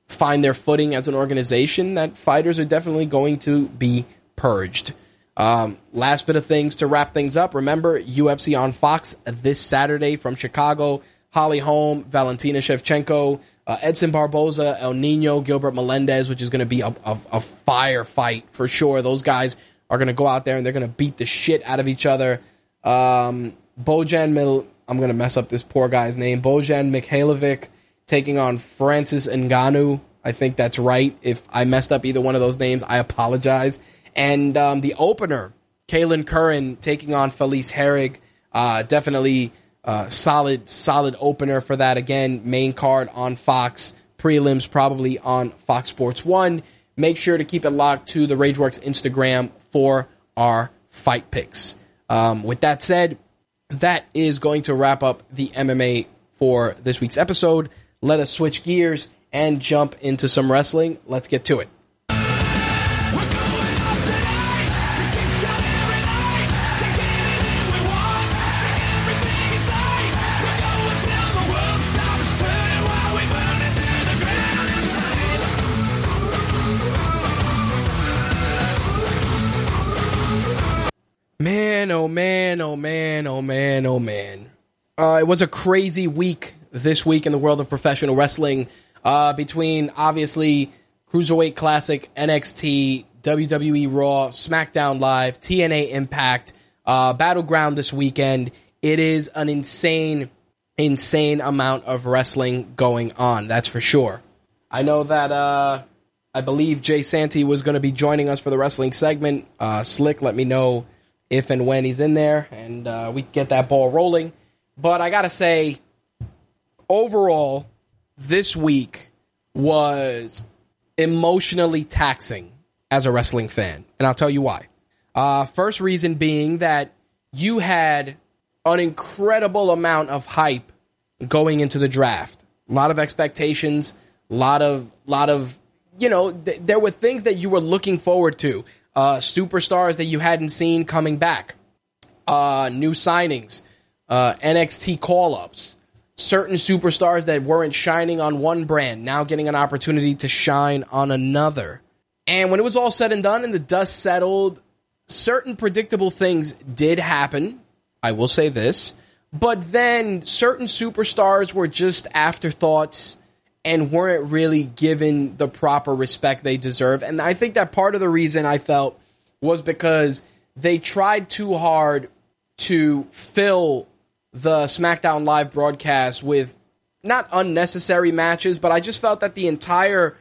find their footing as an organization, that fighters are definitely going to be purged. Last bit of things to wrap things up. Remember, UFC on Fox this Saturday from Chicago. Holly Holm, Valentina Shevchenko, Edson Barboza, El Nino, Gilbert Melendez, which is going to be a fire fight for sure. Those guys are going to go out there and they're going to beat the shit out of each other. I'm going to mess up this poor guy's name. Bojan Mihajlovic, taking on Francis Ngannou. I think that's right. If I messed up either one of those names, I apologize. And the opener, Kaelin Curran taking on Felice Herrig. Definitely solid opener for that. Again, main card on Fox. Prelims probably on Fox Sports 1. Make sure to keep it locked to the RageWorks Instagram for our fight picks. With that said, that is going to wrap up the MMA for this week's episode. Let us switch gears and jump into some wrestling. Let's get to it. Man, oh man, oh man, oh man, oh man. It was a crazy week. This week in the world of professional wrestling, between obviously Cruiserweight Classic, NXT, WWE Raw, SmackDown Live, TNA Impact, Battleground this weekend, it is an insane amount of wrestling going on. That's for sure. I know that I believe Jay Santee was going to be joining us for the wrestling segment. Slick, let me know if and when he's in there, and we can get that ball rolling. But I gotta say, overall, this week was emotionally taxing as a wrestling fan, and I'll tell you why. First reason being that you had an incredible amount of hype going into the draft. A lot of expectations, a lot of you know, there were things that you were looking forward to. Superstars that you hadn't seen coming back. New signings. NXT call-ups. Certain superstars that weren't shining on one brand now getting an opportunity to shine on another. And when it was all said and done and the dust settled, certain predictable things did happen. I will say this. But then certain superstars were just afterthoughts and weren't really given the proper respect they deserve. And I think that part of the reason I felt was because they tried too hard to fill the SmackDown Live broadcast with not unnecessary matches, but I just felt that the entire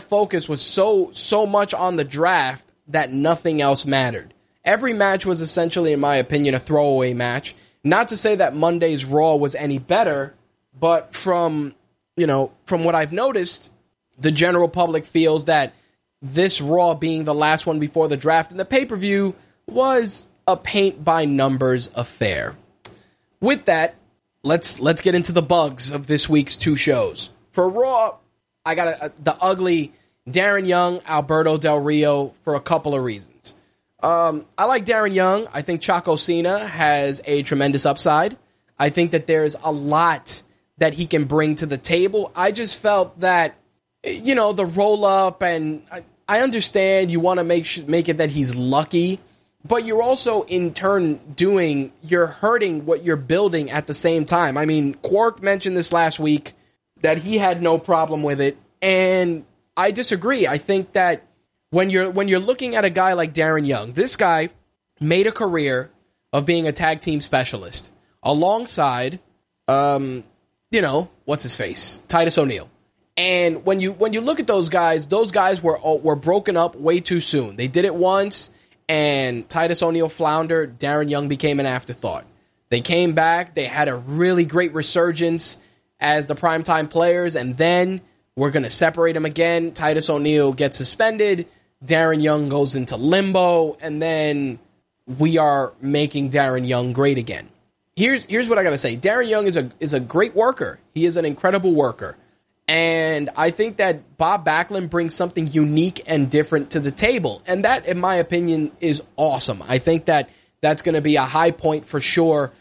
focus was so much on the draft that nothing else mattered. Every match was essentially, in my opinion, a throwaway match. Not to say that Monday's Raw was any better, but from what I've noticed, the general public feels that this Raw being the last one before the draft and the pay-per-view was a paint-by-numbers affair. With that, let's get into the bugs of this week's two shows. For Raw, I got the ugly Darren Young, Alberto Del Rio for a couple of reasons. I like Darren Young. I think Choco Cena has a tremendous upside. I think that there's a lot that he can bring to the table. I just felt that, the roll-up, and I understand you want to make it that he's lucky, but you're also, in turn, you're hurting what you're building at the same time. I mean, Quark mentioned this last week, that he had no problem with it, and I disagree. I think that when you're looking at a guy like Darren Young, this guy made a career of being a tag team specialist alongside, what's his face? Titus O'Neil. And when you look at those guys were broken up way too soon. They did it once, and Titus O'Neil floundered. Darren Young became an afterthought. They came back. They had a really great resurgence as the primetime players, and then we're going to separate them again. Titus O'Neil gets suspended. Darren Young goes into limbo, and then we are making Darren Young great again. Here's what I got to say. Darren Young is a great worker. He is an incredible worker. And I think that Bob Backlund brings something unique and different to the table. And that, in my opinion, is awesome. I think that that's going to be a high point for sure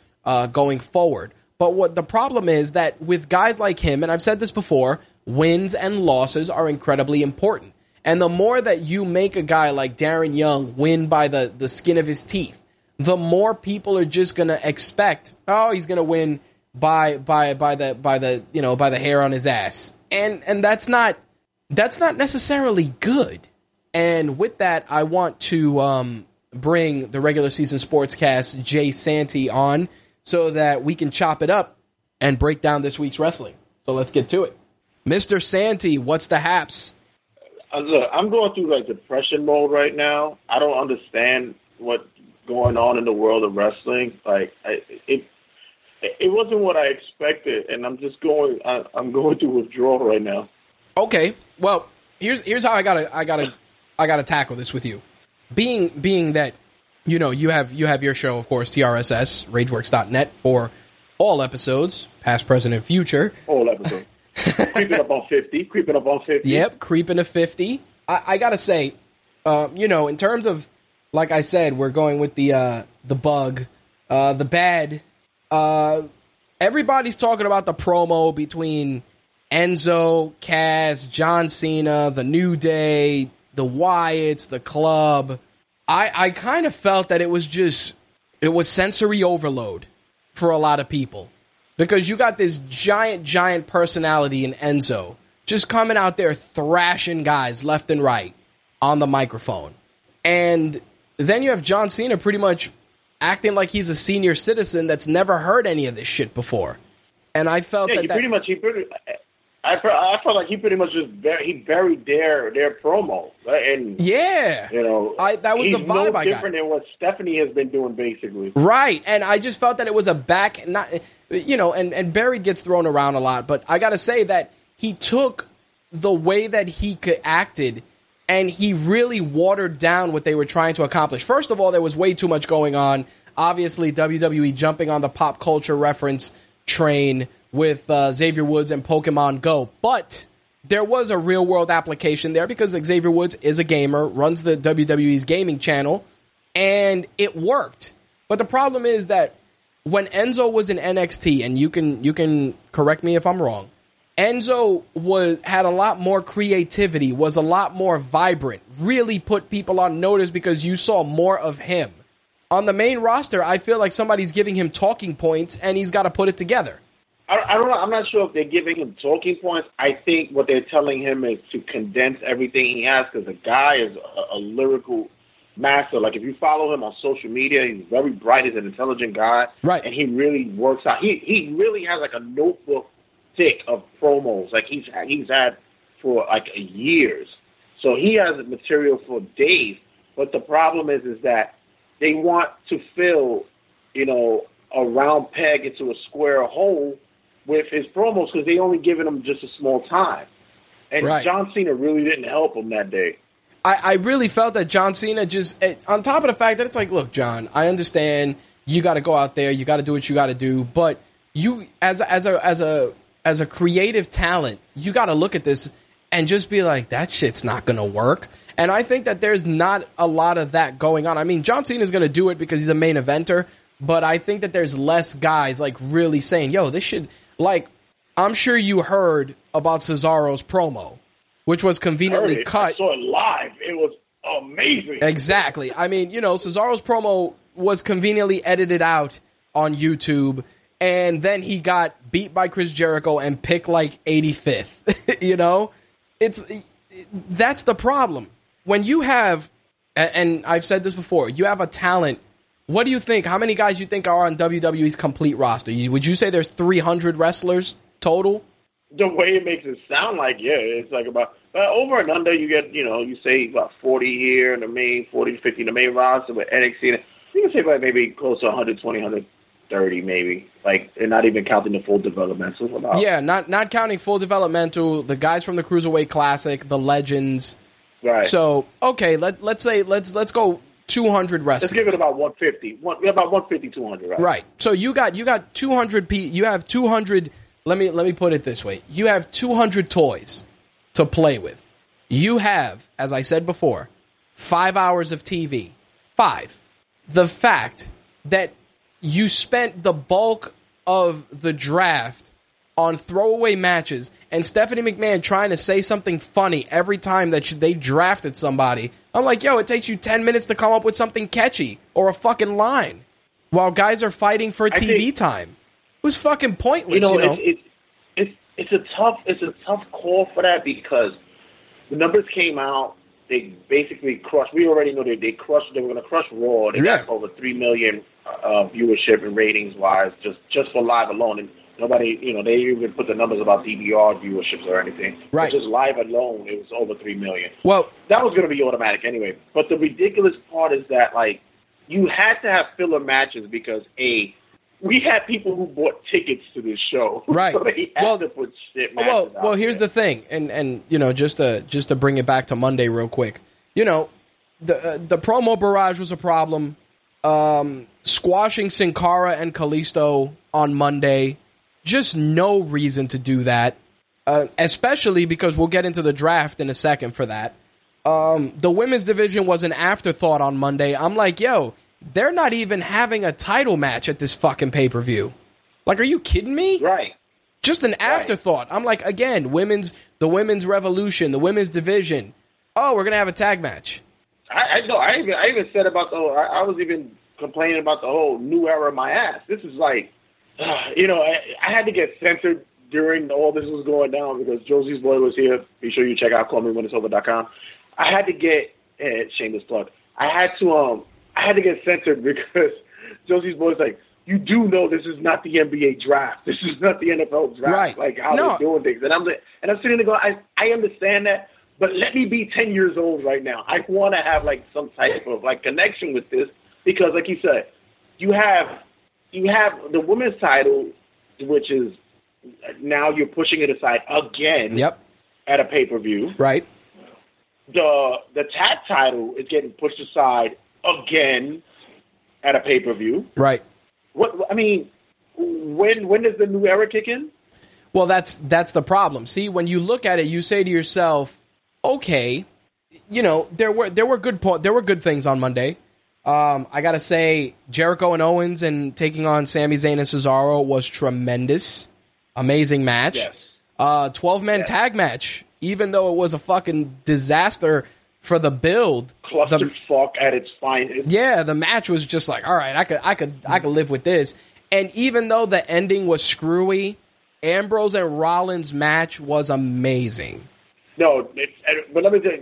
going forward. But what the problem is that with guys like him, and I've said this before, wins and losses are incredibly important. And the more that you make a guy like Darren Young win by the skin of his teeth, the more people are just going to expect, he's going to win by the hair on his ass. And that's not necessarily good. And with that, I want to bring the regular season sportscast Jay Santee on, so that we can chop it up and break down this week's wrestling. So let's get to it. Mr. Santee, what's the haps? Look, I'm going through depression mode right now. I don't understand what's going on in the world of wrestling. It wasn't what I expected, and I'm going through withdrawal right now. Okay. Well, here's how I gotta tackle this with you. Being that, you have your show, of course, TRSS, RageWorks.net, for all episodes, past, present, and future. All episodes. Creeping up on 50. Yep, creeping to 50. I got to say, in terms of, like I said, we're going with the bug, the bad. Everybody's talking about the promo between Enzo, Cass, John Cena, The New Day, the Wyatts, the Club. I kind of felt that it was sensory overload for a lot of people, because you got this giant personality in Enzo just coming out there thrashing guys left and right on the microphone. And then you have John Cena pretty much acting like he's a senior citizen that's never heard any of this shit before. And I felt I felt like he pretty much just buried their promo, and that was the vibe I got. He's no different than what Stephanie has been doing, basically. Right, and I just felt that it was a back, not and buried gets thrown around a lot, but I gotta say that he took the way that he acted, and he really watered down what they were trying to accomplish. First of all, there was way too much going on. Obviously, WWE jumping on the pop culture reference train with Xavier Woods and Pokemon Go. But there was a real-world application there, because Xavier Woods is a gamer, runs the WWE's gaming channel, and it worked. But the problem is that when Enzo was in NXT, and you can correct me if I'm wrong, Enzo had a lot more creativity, was a lot more vibrant, really put people on notice because you saw more of him. On the main roster, I feel like somebody's giving him talking points, and he's got to put it together. I don't know. I'm not sure if they're giving him talking points. I think what they're telling him is to condense everything he has, because the guy is a lyrical master. Like, if you follow him on social media, he's very bright. He's an intelligent guy. Right. And he really works out. He really has, a notebook thick of promos. He's had for, years. So he has material for days. But the problem is that they want to fill, you know, a round peg into a square hole with his promos because they only given him just a small time. And right. John Cena really didn't help him that day. I really felt that John Cena just, on top of the fact that it's like, look, John, I understand you got to go out there, you got to do what you got to do, but you as a creative talent, you got to look at this and just be like, that shit's not going to work. And I think that there's not a lot of that going on. I mean, John Cena is going to do it because he's a main eventer, but I think that there's less guys like really saying, yo, this should, like, I'm sure you heard about Cesaro's promo, which was conveniently cut. I saw it live. It was amazing. Exactly. I mean, you know, Cesaro's promo was conveniently edited out on YouTube, and then he got beat by Chris Jericho and picked like 85th. You know, that's the problem. When you have, and I've said this before, you have a talent. What do you think? How many guys you think are on WWE's complete roster? Would you say there's 300 wrestlers total? The way it makes it sound like, yeah, it's like about over and under. You get, you know, you say about 40 here in the main, 40 to 50 in the main roster with NXT. You can say about maybe close to 120, 130 maybe. Like, and not even counting the full developmental. About. Yeah, not counting full developmental, the guys from the Cruiserweight Classic, the legends. Right. So, okay, let's go 200 wrestlers. Let's give it about 150. About 150, 200, right? Right. So you got 200 you have 200. Let me put it this way. You have 200 toys to play with. You have, as I said before, 5 hours of TV. 5. The fact that you spent the bulk of the draft on throwaway matches and Stephanie McMahon trying to say something funny every time that they drafted somebody. I'm like, yo, it takes you 10 minutes to come up with something catchy or a fucking line while guys are fighting for TV time. It was fucking pointless, you know? It's a tough call for that because the numbers came out. They basically crushed. We already know they crushed. They were going to crush Raw. They got over 3 million viewership and ratings wise, just for live alone. And nobody, you know, they even put the numbers about DVR viewerships or anything. Right. Just live alone, it was over 3 million. Well, that was going to be automatic anyway. But the ridiculous part is that like you had to have filler matches because we had people who bought tickets to this show. Right. So they had to put shit matches out here's the thing. And you know, just to bring it back to Monday real quick. You know, the promo barrage was a problem. Squashing Sin Cara and Kalisto on Monday. Just no reason to do that. Especially because we'll get into the draft in a second for that. The women's division was an afterthought on Monday. I'm like, yo, they're not even having a title match at this fucking pay-per-view. Like, are you kidding me? Right. Just an afterthought. I'm like, again, the women's revolution, the women's division. Oh, we're going to have a tag match. I know. I even said about the whole, I was even complaining about the whole new era of my ass. This is like, you know, I had to get censored during all this was going down because Josie's boy was here. Be sure you check out callmewhenitsover.com. I had to get, shameless plug, I had to get censored because Josie's boy was like, you do know this is not the NBA draft. This is not the NFL draft. Right. Like, how they're doing things. And I'm sitting there going, I understand that, but let me be 10 years old right now. I want to have, like, some type of, like, connection with this because, like you said, you have the women's title, which is now you're pushing it aside again at a pay-per-view. Right. The tag title is getting pushed aside again at a pay-per-view. Right. What I mean, when does the new era kick in? Well, that's the problem. See, when you look at it, you say to yourself, okay, you know, there were good things on Monday. I got to say Jericho and Owens and taking on Sami Zayn and Cesaro was tremendous. Amazing match. Yes. 12-man tag match, even though it was a fucking disaster for the build, clusterfuck at its finest. Yeah, the match was just like, all right, I could live with this. And even though the ending was screwy, Ambrose and Rollins' match was amazing. No, but let me tell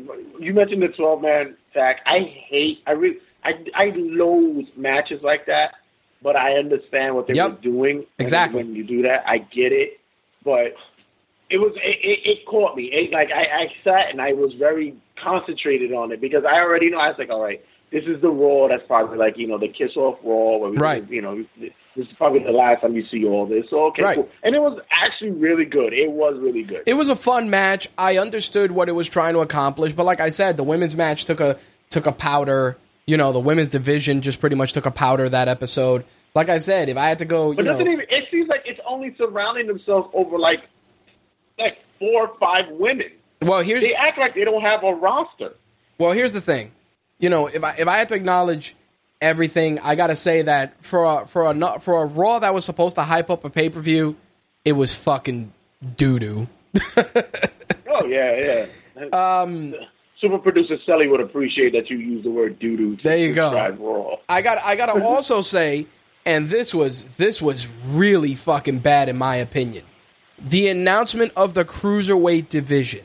you mentioned the 12-man tag. I loathe matches like that, but I understand what they were doing. Exactly. When you do that, I get it, but it caught me. I sat and I was very concentrated on it because I already know. I was like, all right, this is the Raw that's probably like, you know, the kiss-off Raw. Where we, right. You know, this is probably the last time you see all this. So, okay, right. Cool. And it was actually really good. It was really good. It was a fun match. I understood what it was trying to accomplish. But like I said, the women's match took a powder. You know, the women's division just pretty much took a powder that episode. Like I said, if I had to go, but it seems like it's only surrounding themselves over like 4 or 5 women. Well, they act like they don't have a roster. Well, here's the thing. You know, if I had to acknowledge everything, I got to say that for a Raw that was supposed to hype up a pay-per-view, it was fucking doo-doo. Oh, yeah. Super producer Sully would appreciate that you use the word doo-doo to describe Raw. I got to also say, and this was really fucking bad in my opinion, the announcement of the Cruiserweight division.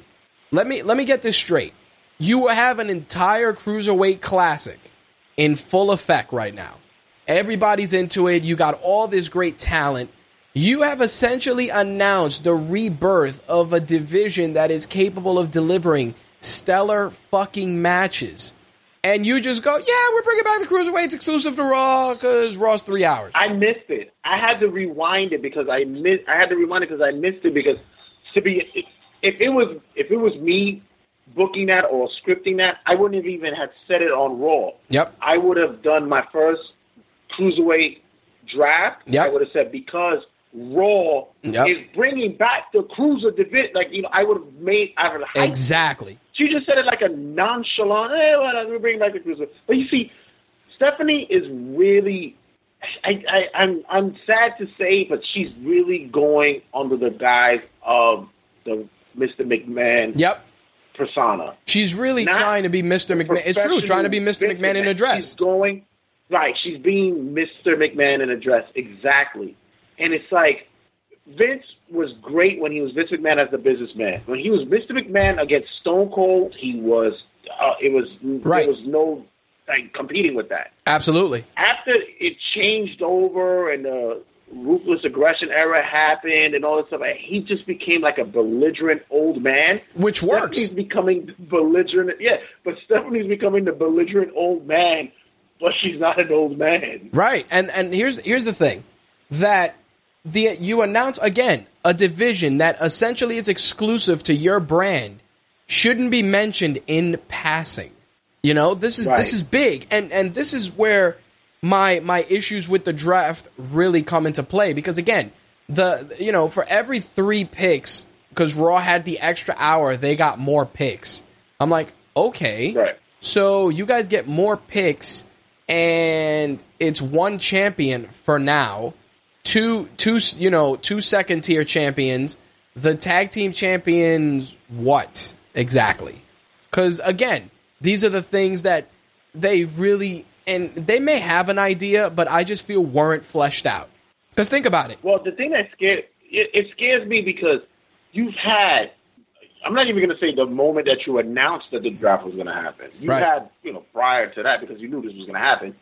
Let me get this straight. You have an entire Cruiserweight Classic in full effect right now. Everybody's into it. You got all this great talent. You have essentially announced the rebirth of a division that is capable of delivering stellar fucking matches. And you just go, yeah, we're bringing back the Cruiserweights exclusive to Raw because Raw's 3 hours. I missed it. I had to rewind it because if it was me booking that or scripting that, I wouldn't have even had said it on Raw. Yep. I would have done my first Cruiserweight draft. Yep. I would have said because Raw is bringing back the Cruiser division. Like, you know, I would have hyped. Exactly. She just said it like a nonchalant, hey, well, we're bringing back the Cruiser. But you see, Stephanie is really, I'm sad to say, but she's really going under the guise of the Mr. McMahon. Yep. Persona. She's really trying to be Mr. McMahon. It's true, trying to be Mr. McMahon in a dress. She's going, right, she's being Mr. McMahon in a dress, exactly. And it's like, Vince was great when he was Vince McMahon as the businessman. When he was Mr. McMahon against Stone Cold, he was, right. There was no competing with that. Absolutely. After it changed over and the ruthless aggression era happened and all this stuff, he just became like a belligerent old man. Which works. Stephanie's becoming belligerent. Yeah, but Stephanie's becoming the belligerent old man, but she's not an old man. Right, and here's the thing. That you announce, again, a division that essentially is exclusive to your brand shouldn't be mentioned in passing. You know, this is big. And this is where my issues with the draft really come into play because, again, for every 3 picks, because Raw had the extra hour, they got more picks. I'm like, okay, right. So you guys get more picks, and it's one champion for now, two second tier champions, the tag team champions. What exactly? Because again, these are the things that they really. And they may have an idea, but I just feel weren't fleshed out. Because think about it. Well, the thing that scares me because you've had, I'm not even going to say the moment that you announced that the draft was going to happen. You had, prior to that because you knew this was going to happen.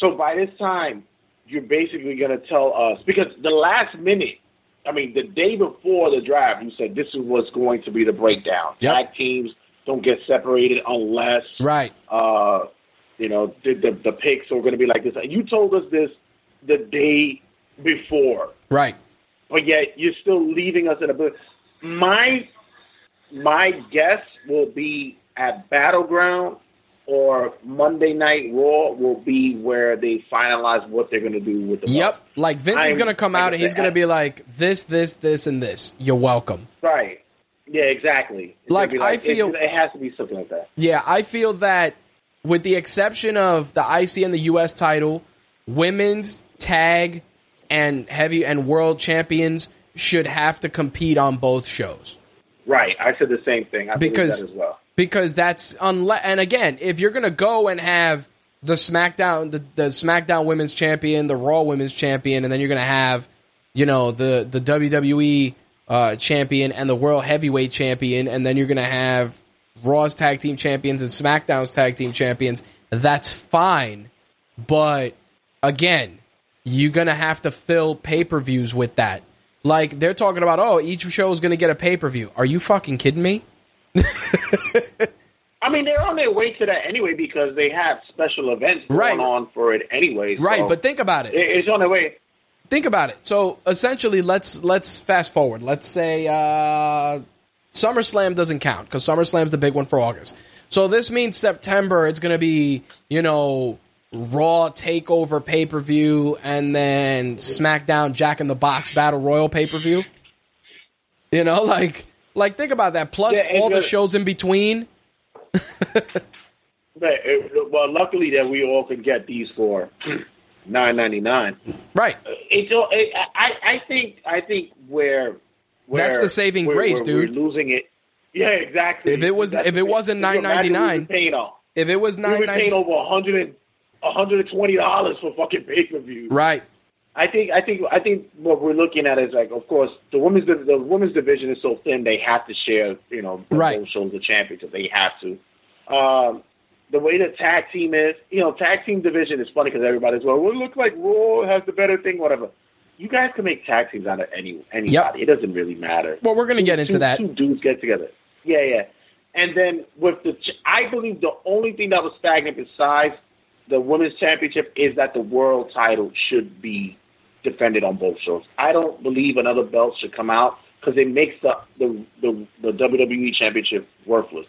So by this time, you're basically going to tell us, because the last minute, I mean, the day before the draft, you said this is what's going to be the breakdown. Yep. Tag teams don't get separated unless... Right. The picks are going to be like this. You told us this the day before. Right. But yet you're still leaving us in a bit. My guess will be at Battleground or Monday Night Raw will be where they finalize what they're going to do with the ball. Yep. Like Vince is going to come out and he's going to be like, this, and this. You're welcome. Right. Yeah, exactly. I feel it has to be something like that. Yeah, I feel that. With the exception of the IC and the U.S. title, women's, tag, and heavy and world champions should have to compete on both shows. Right. I said the same thing. I believe that as well. Because that's and again, if you're going to go and have the SmackDown, the SmackDown Women's Champion, the Raw Women's Champion, and then you're going to have, the WWE Champion and the World Heavyweight Champion, and then you're going to have Raw's tag team champions and SmackDown's tag team champions, that's fine. But again, you're going to have to fill pay-per-views with that. Like, they're talking about, each show is going to get a pay-per-view. Are you fucking kidding me? I mean, they're on their way to that anyway because they have special events going on for it anyway. So right, but think about it. It's on their way. Think about it. So essentially, let's fast forward. Let's say SummerSlam doesn't count because SummerSlam's the big one for August. So this means September it's going to be, you know, Raw Takeover pay-per-view and then SmackDown Jack in the Box Battle Royal pay-per-view. You know, like think about that. Plus all the shows in between. Well, luckily that we all could get these for $9.99. Right. I think where that's the saving grace, dude. We're losing it. Yeah, exactly. If it wasn't $9.99, if it was $9.99, we were paying over $120 for fucking pay-per-view. Right. I think what we're looking at is, like, of course, the women's division is so thin they have to share, you know, the whole shows the champion because they have to. The way the tag team is, you know, tag team division is funny because everybody's it looks like Raw has the better thing, whatever. You guys can make tag teams out of anybody. Yep. It doesn't really matter. Well, we're gonna get into that. Two dudes get together. Yeah, yeah. And then with I believe the only thing that was stagnant besides the women's championship is that the world title should be defended on both shows. I don't believe another belt should come out because it makes the WWE Championship worthless.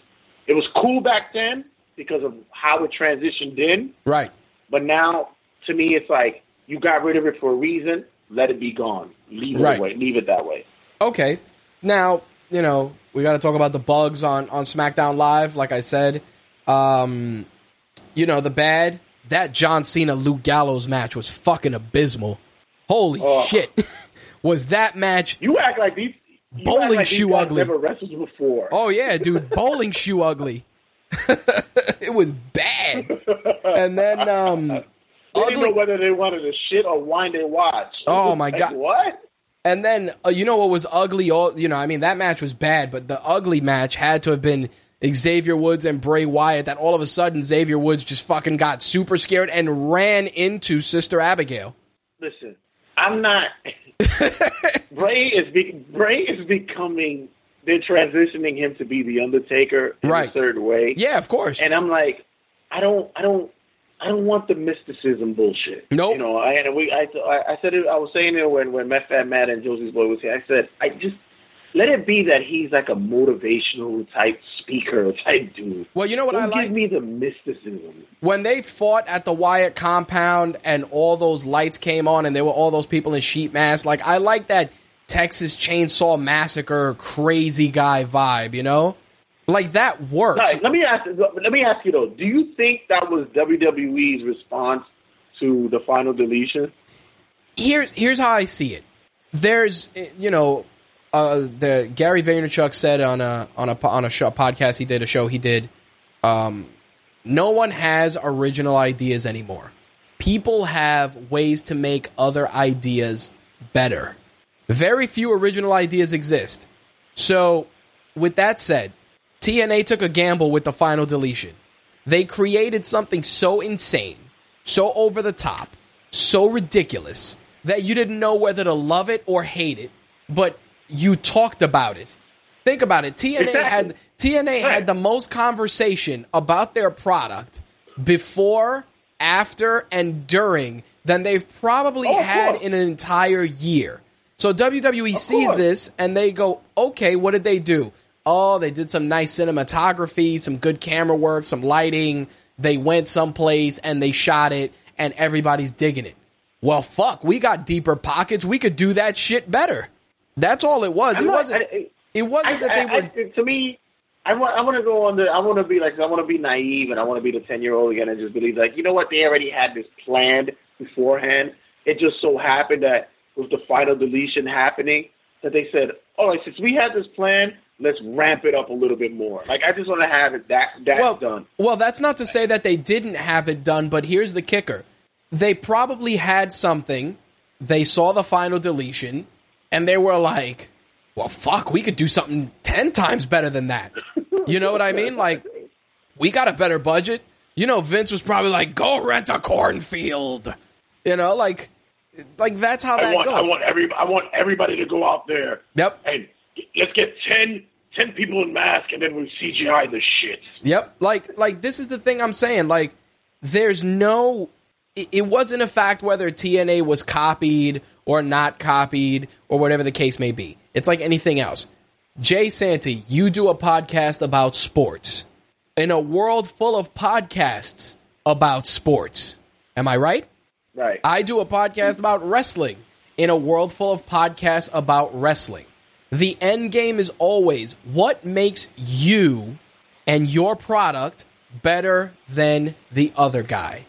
It was cool back then because of how it transitioned in. Right. But now, to me, it's like you got rid of it for a reason. Let it be gone. Leave it that way. Okay. Now, you know, we got to talk about the bugs on SmackDown Live. Like I said, you know, the bad, that John Cena Luke Gallows match was fucking abysmal. Holy shit! Was that match? You act like these bowling shoe ugly. Never wrestled before. Oh yeah, dude, bowling shoe ugly. It was bad. And then they didn't know whether they wanted to shit or wind and watch. Oh my god, what? And then you know what was ugly? All you know, I mean, that match was bad, but the ugly match had to have been Xavier Woods and Bray Wyatt. That all of a sudden Xavier Woods just fucking got super scared and ran into Sister Abigail. Listen. I'm not. Bray is becoming. They're transitioning him to be the Undertaker in a certain way. Yeah, of course. And I'm like, I don't want the mysticism bullshit. Nope. You know, I said it. I was saying it when Fat Matt and Josie's boy was here. I said, I just let it be that he's like a motivational type speaker type dude. Well, you know what I like? Give me the mysticism. When they fought at the Wyatt compound and all those lights came on and there were all those people in sheet masks, like I like that Texas Chainsaw Massacre crazy guy vibe, you know? Like that works. Right, let me ask you though, do you think that was WWE's response to the final deletion? Here's how I see it. There's, you know, the Gary Vaynerchuk said on a podcast he did, no one has original ideas anymore. People have ways to make other ideas better. Very few original ideas exist. So, with that said, TNA took a gamble with the final deletion. They created something so insane, so over the top, so ridiculous, that you didn't know whether to love it or hate it, but you talked about it. Think about it. TNA had the most conversation about their product before, after, and during than they've probably had in an entire year. So WWE sees this and they go, okay, what did they do? Oh, they did some nice cinematography, some good camera work, some lighting. They went someplace and they shot it and everybody's digging it. Well, fuck, we got deeper pockets. We could do that shit better. That's all it was. It wasn't that they were. To me, I want to be naive and I want to be the 10-year-old again and just believe, like, you know what? They already had this planned beforehand. It just so happened that with the final deletion happening, that they said, all right, since we had this plan, let's ramp it up a little bit more. Like, I just want to have it done. Well, that's not to say that they didn't have it done, but here's the kicker. They probably had something. They saw the final deletion. And they were like, well, fuck, we could do something 10 times better than that. You know what I mean? Like, we got a better budget. You know, Vince was probably like, go rent a cornfield. You know, like that's how that goes. I want everybody to go out there. Yep. And let's get 10 10 people in masks, and then we CGI the shit. Yep. Like this is the thing I'm saying. Like, there's no... It wasn't a fact whether TNA was copied or not copied or whatever the case may be. It's like anything else. Jay Santa, you do a podcast about sports. In a world full of podcasts about sports. Am I right? Right. I do a podcast about wrestling. In a world full of podcasts about wrestling. The end game is always what makes you and your product better than the other guy.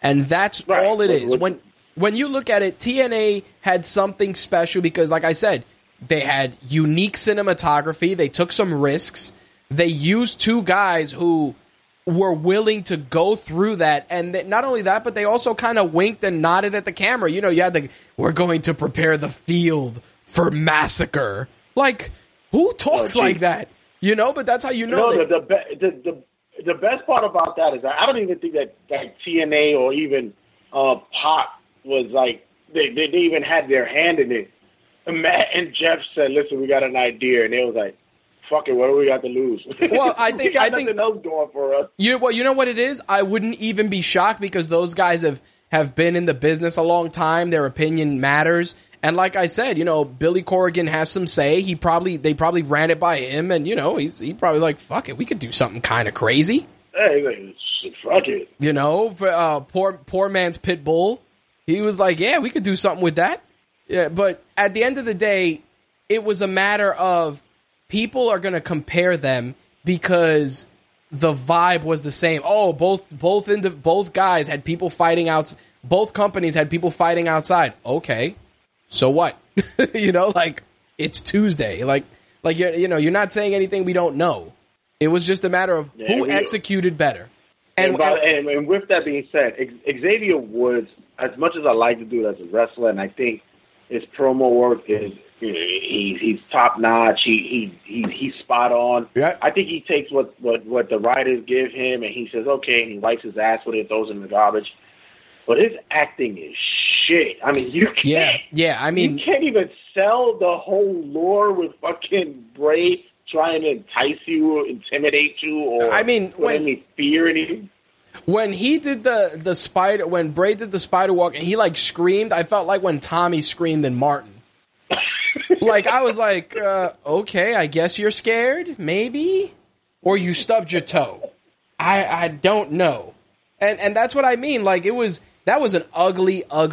And that's right. All it is. When you look at it, TNA had something special because, like I said, they had unique cinematography. They took some risks. They used two guys who were willing to go through that. And not only that, but they also kind of winked and nodded at the camera. You know, you had the, we're going to prepare the field for massacre. Like, who talks like that? You know, but that's how you know. No, the best part about that is I don't even think that TNA or even Pop was like, they even had their hand in it. And Matt and Jeff said, listen, we got an idea. And they was like, fuck it, what do we got to lose? Well, I think nothing else going for us. You know what it is? I wouldn't even be shocked because those guys have been in the business a long time. Their opinion matters. And like I said, you know, Billy Corrigan has some say. They probably ran it by him, and you know, he probably like, fuck it, we could do something kind of crazy. Hey, like, fuck it. You know, for, poor man's Pitbull. He was like, yeah, we could do something with that. Yeah, but at the end of the day, it was a matter of people are going to compare them because the vibe was the same. Oh, both guys had people fighting out. Both companies had people fighting outside. Okay. So what? You know, like, it's Tuesday. Like you know, you're not saying anything we don't know. It was just a matter of who executed better. And with that being said, Xavier Woods, as much as I like the dude as a wrestler, and I think his promo work is, he's top notch. He's spot on. Yeah. I think he takes what the writers give him, and he says okay, and he wipes his ass with it, throws it in the garbage. But his acting is shit. I mean, you can't. Yeah. I mean, you can't even sell the whole lore with fucking Bray trying to entice you, or intimidate you, or I mean, put any fear in you. When he did the spider, when Bray did the spider walk, and he like screamed, I felt like when Tommy screamed in Martin. Like I was like, okay, I guess you're scared, maybe, or you stubbed your toe. I don't know, and that's what I mean. Like it was. That was an ugly. Let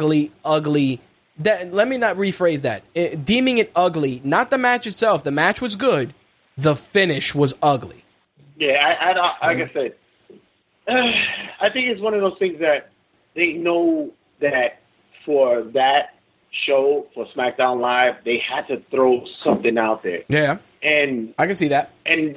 me not rephrase that. Deeming it ugly, not the match itself. The match was good. The finish was ugly. Yeah, I like I said, I think it's one of those things that they know that for that show, for SmackDown Live, they had to throw something out there. Yeah, and I can see that. And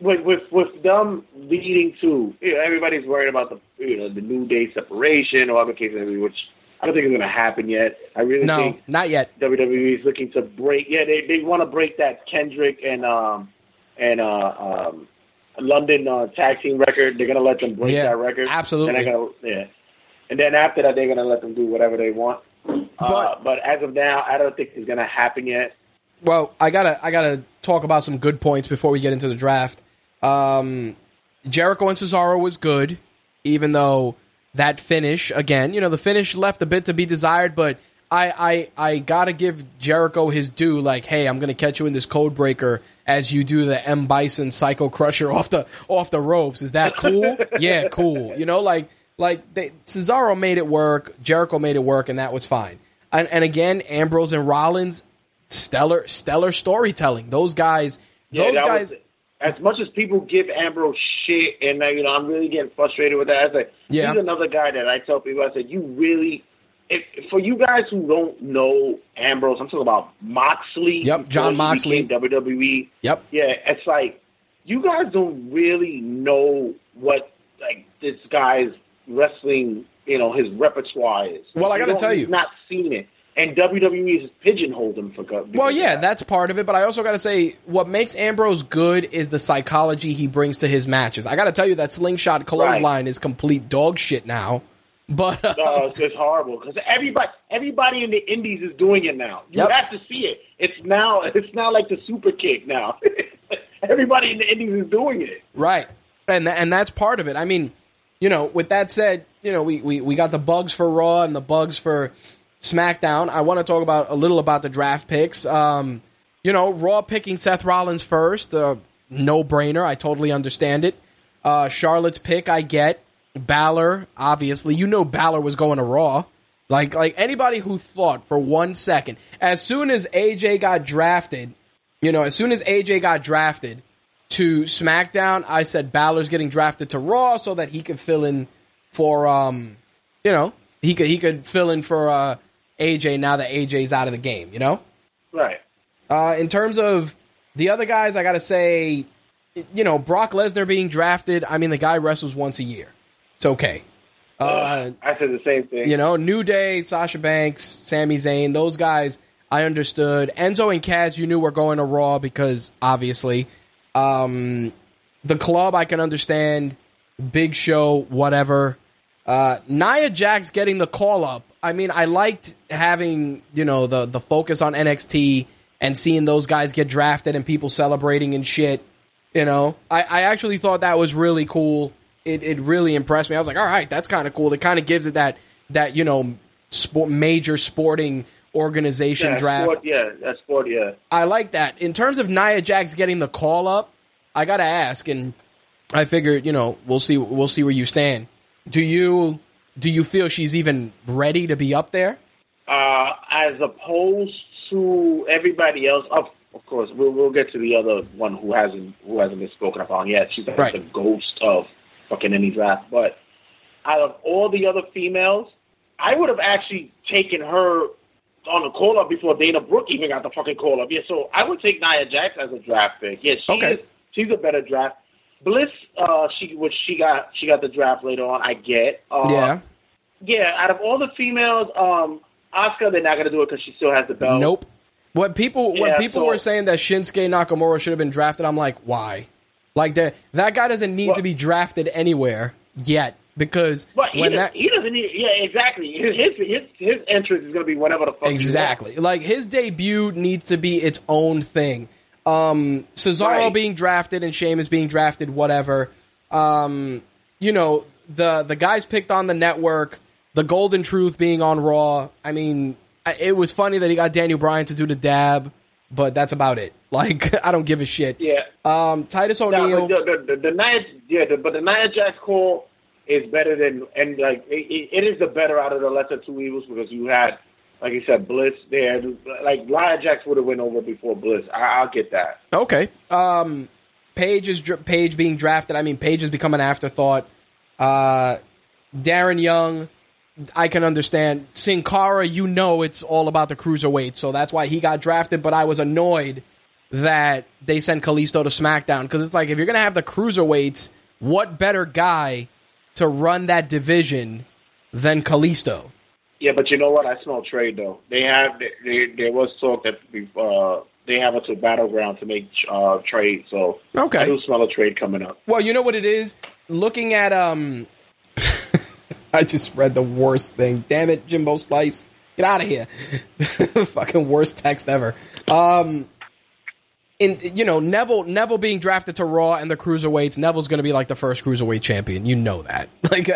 with them leading to, you know, everybody's worried about the, you know, the New Day separation or other cases, which I don't think is going to happen yet. I really think not yet. WWE is looking to break. Yeah, they want to break that Kendrick and London tag team record. They're going to let them break that record. Absolutely. And and then after that, they're going to let them do whatever they want. But as of now, I don't think it's going to happen yet. Well, I gotta talk about some good points before we get into the draft. Jericho and Cesaro was good, even though that finish, again, you know, the finish left a bit to be desired, but I gotta give Jericho his due, like, hey, I'm gonna catch you in this code breaker as you do the M. Bison Psycho Crusher off the ropes. Is that cool? Yeah, cool. You know, Cesaro made it work, Jericho made it work, and that was fine. And again, Ambrose and Rollins, stellar storytelling. Those guys, as much as people give Ambrose shit, and you know, I'm really getting frustrated with that. I was like, he's another guy that I tell people, I said, you really, if, for you guys who don't know Ambrose, I'm talking about Moxley. Yep, John Moxley. WWE. Yep. Yeah, it's like, you guys don't really know what, like, this guy's wrestling, you know, his repertoire is. Well, I got to tell you. You've not seen it. And WWE has pigeonholed him for good. Well, yeah, that's part of it. But I also got to say, what makes Ambrose good is the psychology he brings to his matches. I got to tell you that slingshot clothesline is complete dog shit now. But it's horrible because everybody in the indies is doing it now. You have to see it. It's now like the super kick now. everybody in the Indies is doing it. Right. And that's part of it. I mean, you know, with that said, you know, we got the bugs for Raw and the bugs for SmackDown. I want to talk a little about the draft picks. You know, Raw picking Seth Rollins first, no-brainer. I totally understand it. Charlotte's pick, I get. Balor, obviously. You know Balor was going to Raw. Like anybody who thought for 1 second, as soon as AJ got drafted to SmackDown, I said Balor's getting drafted to Raw so that he could fill in for, he could fill in for AJ now that AJ's out of the game, you know? Right. In terms of the other guys, I got to say, you know, Brock Lesnar being drafted, I mean, the guy wrestles once a year. It's okay. I said the same thing. You know, New Day, Sasha Banks, Sami Zayn, those guys, I understood. Enzo and Kaz, you knew were going to Raw because, obviously. The Club, I can understand. Big Show, whatever. Nia Jax getting the call-up. I mean, I liked having, you know, the focus on NXT and seeing those guys get drafted and people celebrating and shit. You know, I actually thought that was really cool. It really impressed me. I was like, all right, that's kind of cool. It kind of gives it that you know, major sporting organization draft. Sport, yeah. I like that. In terms of Nia Jax getting the call-up, I got to ask, and I figured, you know, we'll see where you stand. Do you feel she's even ready to be up there? As opposed to everybody else, of course, we'll get to the other one who hasn't been spoken upon yet. She's like right. The ghost of fucking any draft, but out of all the other females, I would have actually taken her on the call-up before Dana Brooke even got the fucking call-up. Yeah, so I would take Nia Jax as a draft pick. Yeah, she's a better draft. Bliss, she got the draft later on, I get. Yeah, out of all the females, Asuka, they're not going to do it because she still has the belt. Nope. When people were saying that Shinsuke Nakamura should have been drafted, I'm like, why? Like that guy doesn't need to be drafted anywhere yet because he doesn't need. Yeah, exactly. His entrance is going to be whatever the fuck. Exactly. Like his debut needs to be its own thing. Cesaro being drafted and Sheamus being drafted, whatever. You know the guys picked on the network. The Golden Truth being on Raw. I mean, it was funny that he got Daniel Bryan to do the dab. But that's about it. Like, I don't give a shit. Yeah. Titus O'Neil. The Nia Jax call is better than, and like, it is the better out of the lesser two evils because you had, like you said, Bliss there. Like, Nia Jax would have went over before Bliss. I'll get that. Okay. Paige being drafted. I mean, Paige has become an afterthought. Darren Young. I can understand. Sin Cara, you know it's all about the cruiserweight, so that's why he got drafted, but I was annoyed that they sent Kalisto to SmackDown, because it's like, if you're going to have the cruiserweights, what better guy to run that division than Kalisto? Yeah, but you know what? I smell trade, though. There was talk that they have it to Battleground to make trade, so okay. I do smell a trade coming up. Well, you know what it is? Looking at... I just read the worst thing. Damn it, Jimbo Slice. Get out of here. Fucking worst text ever. Neville being drafted to Raw and the cruiserweights. Neville's going to be like the first cruiserweight champion. You know that. Like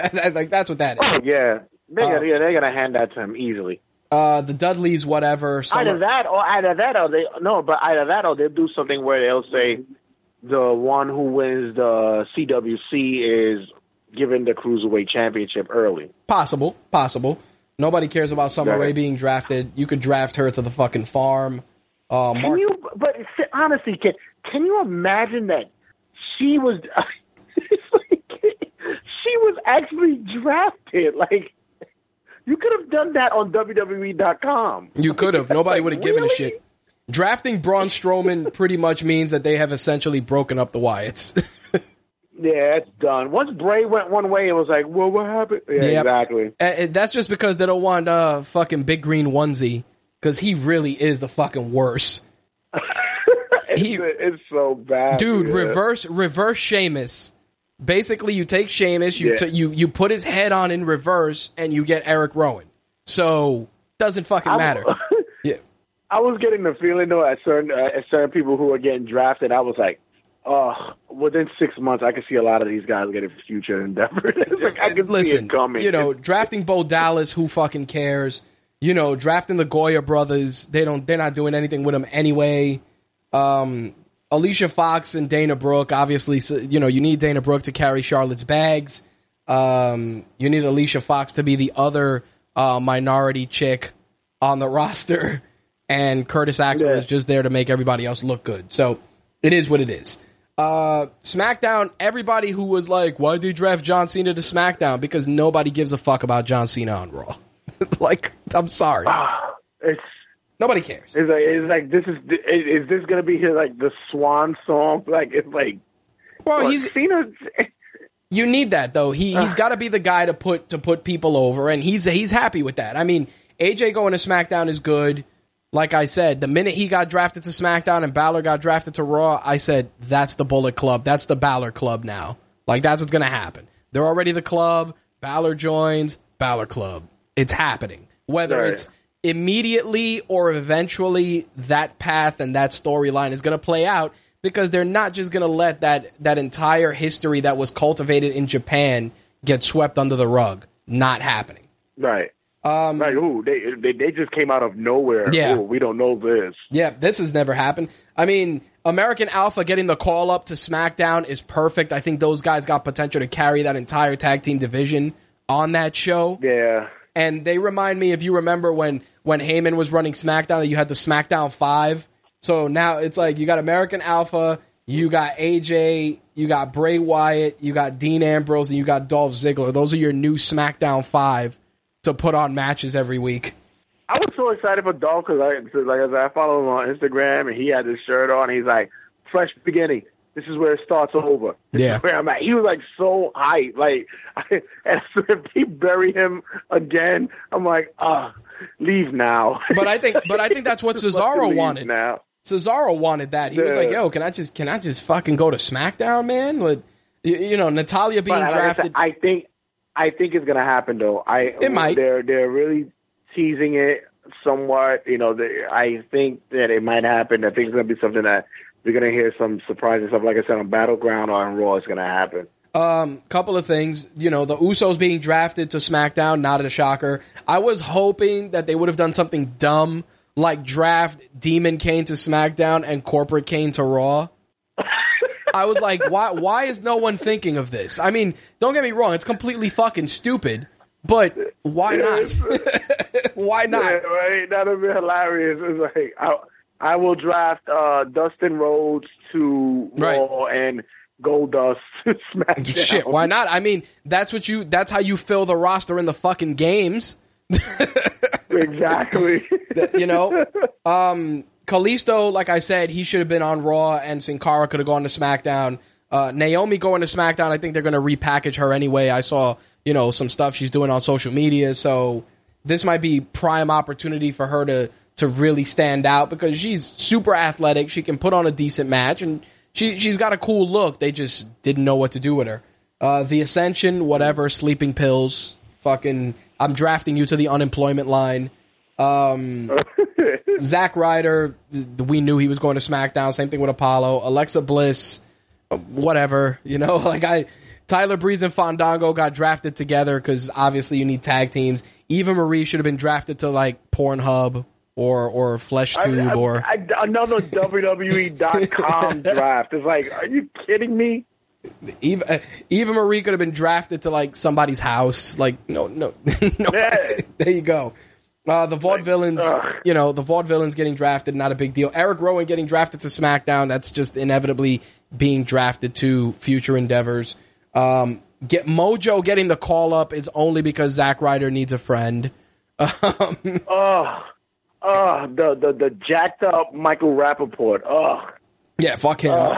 that's what that is. Oh, yeah. They're going to hand that to him easily. The Dudleys, whatever. Either that or they'll do something where they'll say the one who wins the CWC is given the Cruiserweight Championship early. Possible. Nobody cares about Summer Rae being drafted. You could draft her to the fucking farm. But honestly, can you imagine that she was... she was actually drafted. Like, you could have done that on WWE.com. You could have. Nobody would have given a shit. Drafting Braun Strowman pretty much means that they have essentially broken up the Wyatts. Yeah, it's done. Once Bray went one way, it was like, well, what happened? Yeah, yep. Exactly. That's just because they don't want fucking Big Green Onesie, because he really is the fucking worst. It's so bad. Dude, yeah. reverse Sheamus. Basically, you take Sheamus, you put his head on in reverse, and you get Eric Rowan. So, doesn't fucking matter. Yeah. I was getting the feeling, though, at certain people who are getting drafted, I was like, Within 6 months, I could see a lot of these guys getting future endeavors. Like, I could see it coming. You know, drafting Bo Dallas, who fucking cares? You know, drafting the Goya brothers, they're not doing anything with them anyway. Alicia Fox and Dana Brooke, obviously, you know, you need Dana Brooke to carry Charlotte's bags. You need Alicia Fox to be the other minority chick on the roster, and Curtis Axel is just there to make everybody else look good. So it is what it is. SmackDown, everybody who was like, why did you draft John Cena to SmackDown? Because nobody gives a fuck about John Cena on Raw. Like, I'm sorry. Nobody cares. It's like is this gonna be his, like, the swan song? Like, it's like, well, he's Cena. You need that though. He's got to be the guy to put people over, and he's happy with that. I mean, AJ going to SmackDown is good. Like I said, the minute he got drafted to SmackDown and Balor got drafted to Raw, I said that's the Bullet Club. That's the Balor Club now. Like, that's what's gonna happen. They're already the club. Balor joins Balor Club. It's happening. Whether it's immediately or eventually, that path and that storyline is going to play out, because they're not just going to let that entire history that was cultivated in Japan get swept under the rug. Not happening. Right. Like, ooh, they just came out of nowhere. Yeah. Ooh, we don't know this. Yeah, this has never happened. I mean, American Alpha getting the call up to SmackDown is perfect. I think those guys got potential to carry that entire tag team division on that show. Yeah. And they remind me, if you remember when Heyman was running SmackDown, that you had the SmackDown 5. So now it's like you got American Alpha, you got AJ, you got Bray Wyatt, you got Dean Ambrose, and you got Dolph Ziggler. Those are your new SmackDown 5 to put on matches every week. I was so excited for Dolph because I follow him on Instagram, and he had his shirt on. He's like, fresh beginning. This is where it starts over. This is where I'm at. He was like so hyped. Like, and if he bury him again, I'm like, leave now. But I think that's what Cesaro wanted. Now. Cesaro wanted that. He was like, yo, can I just fucking go to SmackDown, man? Like, you know, Natalia being drafted. I think it's gonna happen though. It might. They're really teasing it somewhat. You know, I think that it might happen. I think it's gonna be something that. You're going to hear some surprising stuff. Like I said, on Battleground or on Raw, it's going to happen. Couple of things. You know, the Usos being drafted to SmackDown, not a shocker. I was hoping that they would have done something dumb, like draft Demon Kane to SmackDown and Corporate Kane to Raw. I was like, why is no one thinking of this? I mean, don't get me wrong. It's completely fucking stupid. But why not? Why not? Yeah, right? That would be hilarious. It's like... I will draft Dustin Rhodes to Raw and Goldust to SmackDown. Shit, why not? I mean, that's how you fill the roster in the fucking games. Exactly. You know, Kalisto, like I said, he should have been on Raw, and Sin Cara could have gone to SmackDown. Naomi going to SmackDown, I think they're going to repackage her anyway. I saw, you know, some stuff she's doing on social media, so this might be prime opportunity for her to really stand out, because she's super athletic. She can put on a decent match, and she's got a cool look. They just didn't know what to do with her. The Ascension, whatever, sleeping pills, fucking, I'm drafting you to the unemployment line. Zack Ryder, we knew he was going to SmackDown. Same thing with Apollo. Alexa Bliss, whatever, you know, like Tyler Breeze and Fandango got drafted together because obviously you need tag teams. Eva Marie should have been drafted to, like, Pornhub. Or FleshTube, or... another WWE.com draft. It's like, are you kidding me? Eva Marie could have been drafted to, like, somebody's house. Like, no. Yeah. There you go. The Vaudevillains, you know, the Vaudevillains getting drafted, not a big deal. Eric Rowan getting drafted to SmackDown, that's just inevitably being drafted to future endeavors. Mojo getting the call-up is only because Zack Ryder needs a friend. The jacked up Michael Rappaport. Yeah, fuck him.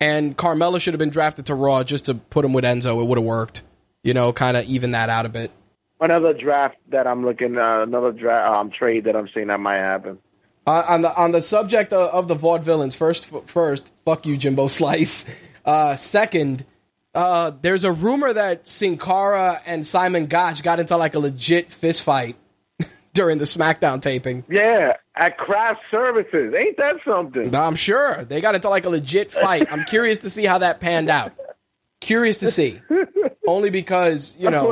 And Carmella should have been drafted to Raw just to put him with Enzo. It would have worked. You know, kind of even that out a bit. Another draft that I'm looking at, another draft trade that I'm seeing that might happen. On the subject of the Vaudevillains, first, fuck you, Jimbo Slice. Second, there's a rumor that Sin Cara and Simon Gotch got into like a legit fist fight during the SmackDown taping. Yeah, at Craft Services. Ain't that something? I'm sure. They got into like a legit fight. I'm curious to see how that panned out. Curious to see. Only because, you know.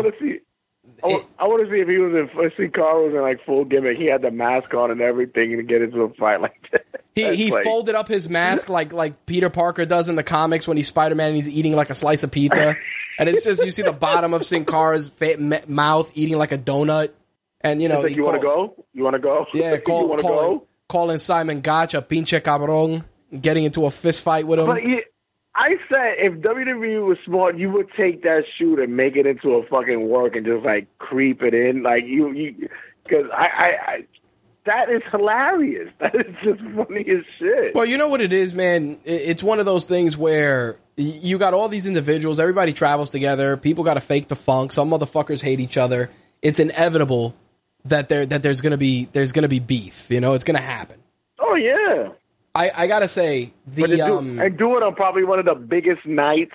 I want to see if he was Carl was in like full gimmick. He had the mask on and everything to get into a fight like that. He like, folded up his mask like Peter Parker does in the comics when he's Spider-Man and he's eating like a slice of pizza. And it's just, you see the bottom of Sin Cara's mouth eating like a donut. And, you know. Like, you want to go? You want to go? Yeah, calling Simon Gotch a pinche cabrón, getting into a fist fight with him. But I said, if WWE was smart, you would take that shoot and make it into a fucking work and just, like, creep it in. Like, because that is hilarious. That is just funny as shit. Well, you know what it is, man? It's one of those things where you got all these individuals. Everybody travels together. People got to fake the funk. Some motherfuckers hate each other. It's inevitable that there's gonna be beef. You know, it's gonna happen. Oh yeah. I gotta say I do it on probably one of the biggest nights.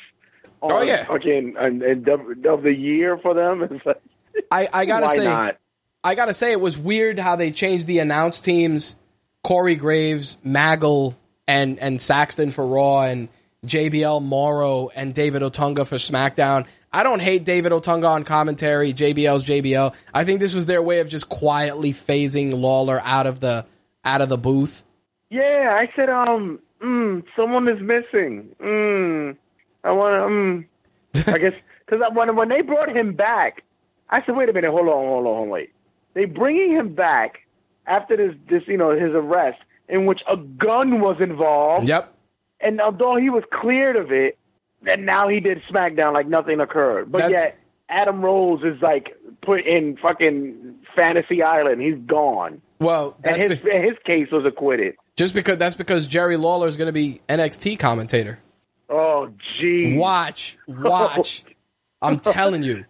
Of the year for them. It's like, I gotta say it was weird how they changed the announce teams. Corey Graves, Maggle, and Saxton for Raw, and JBL Morrow and David Otunga for SmackDown. I don't hate David Otunga on commentary. JBL's JBL. I think this was their way of just quietly phasing Lawler out of the booth. Yeah, I said, someone is missing. I guess because when they brought him back, I said, wait a minute, hold on, wait. They bringing him back after this, you know, his arrest in which a gun was involved. Yep. And although he was cleared of it, and now he did SmackDown like nothing occurred. But yet, Adam Rose is like put in fucking Fantasy Island. He's gone. Well, his case was acquitted. That's because Jerry Lawler is going to be NXT commentator. Oh, geez. Watch. I'm telling you.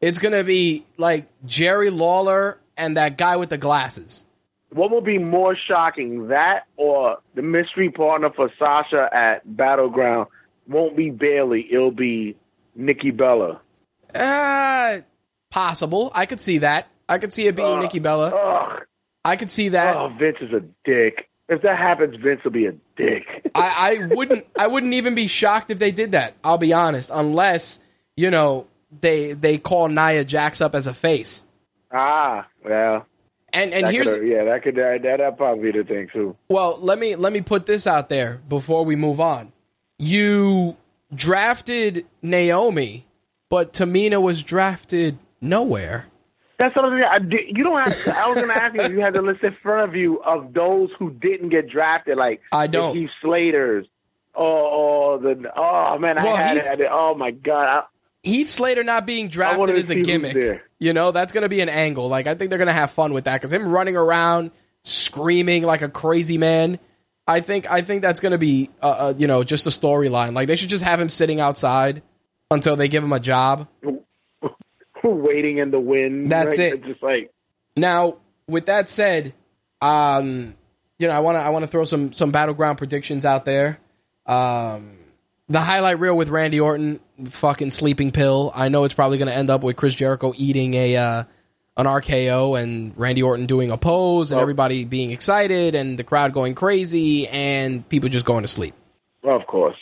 It's going to be like Jerry Lawler and that guy with the glasses. What will be more shocking, that or the mystery partner for Sasha at Battleground won't be Bayley, it'll be Nikki Bella. Possible. I could see that. I could see it being Nikki Bella. I could see that. Oh, Vince is a dick. If that happens, Vince will be a dick. I wouldn't even be shocked if they did that. I'll be honest, unless, you know, they call Nia Jax up as a face. Ah, well. And that'd probably be the thing too. Well, let me put this out there before we move on. You drafted Naomi, but Tamina was drafted nowhere. That's what I was going to ask. You don't have. I was going to ask you if you had the list in front of you of those who didn't get drafted, like the Heath Slaters. Oh my god. Heath Slater not being drafted is a gimmick. You know, that's going to be an angle. Like, I think they're going to have fun with that because him running around screaming like a crazy man, I think that's going to be, you know, just a storyline. Like, they should just have him sitting outside until they give him a job. Waiting in the wind. That's right? It. Just like... Now, with that said, you know, I want to throw some Battleground predictions out there. The highlight reel with Randy Orton, fucking sleeping pill. I know it's probably going to end up with Chris Jericho eating an RKO and Randy Orton doing a pose and everybody being excited and the crowd going crazy and people just going to sleep. Well, of course.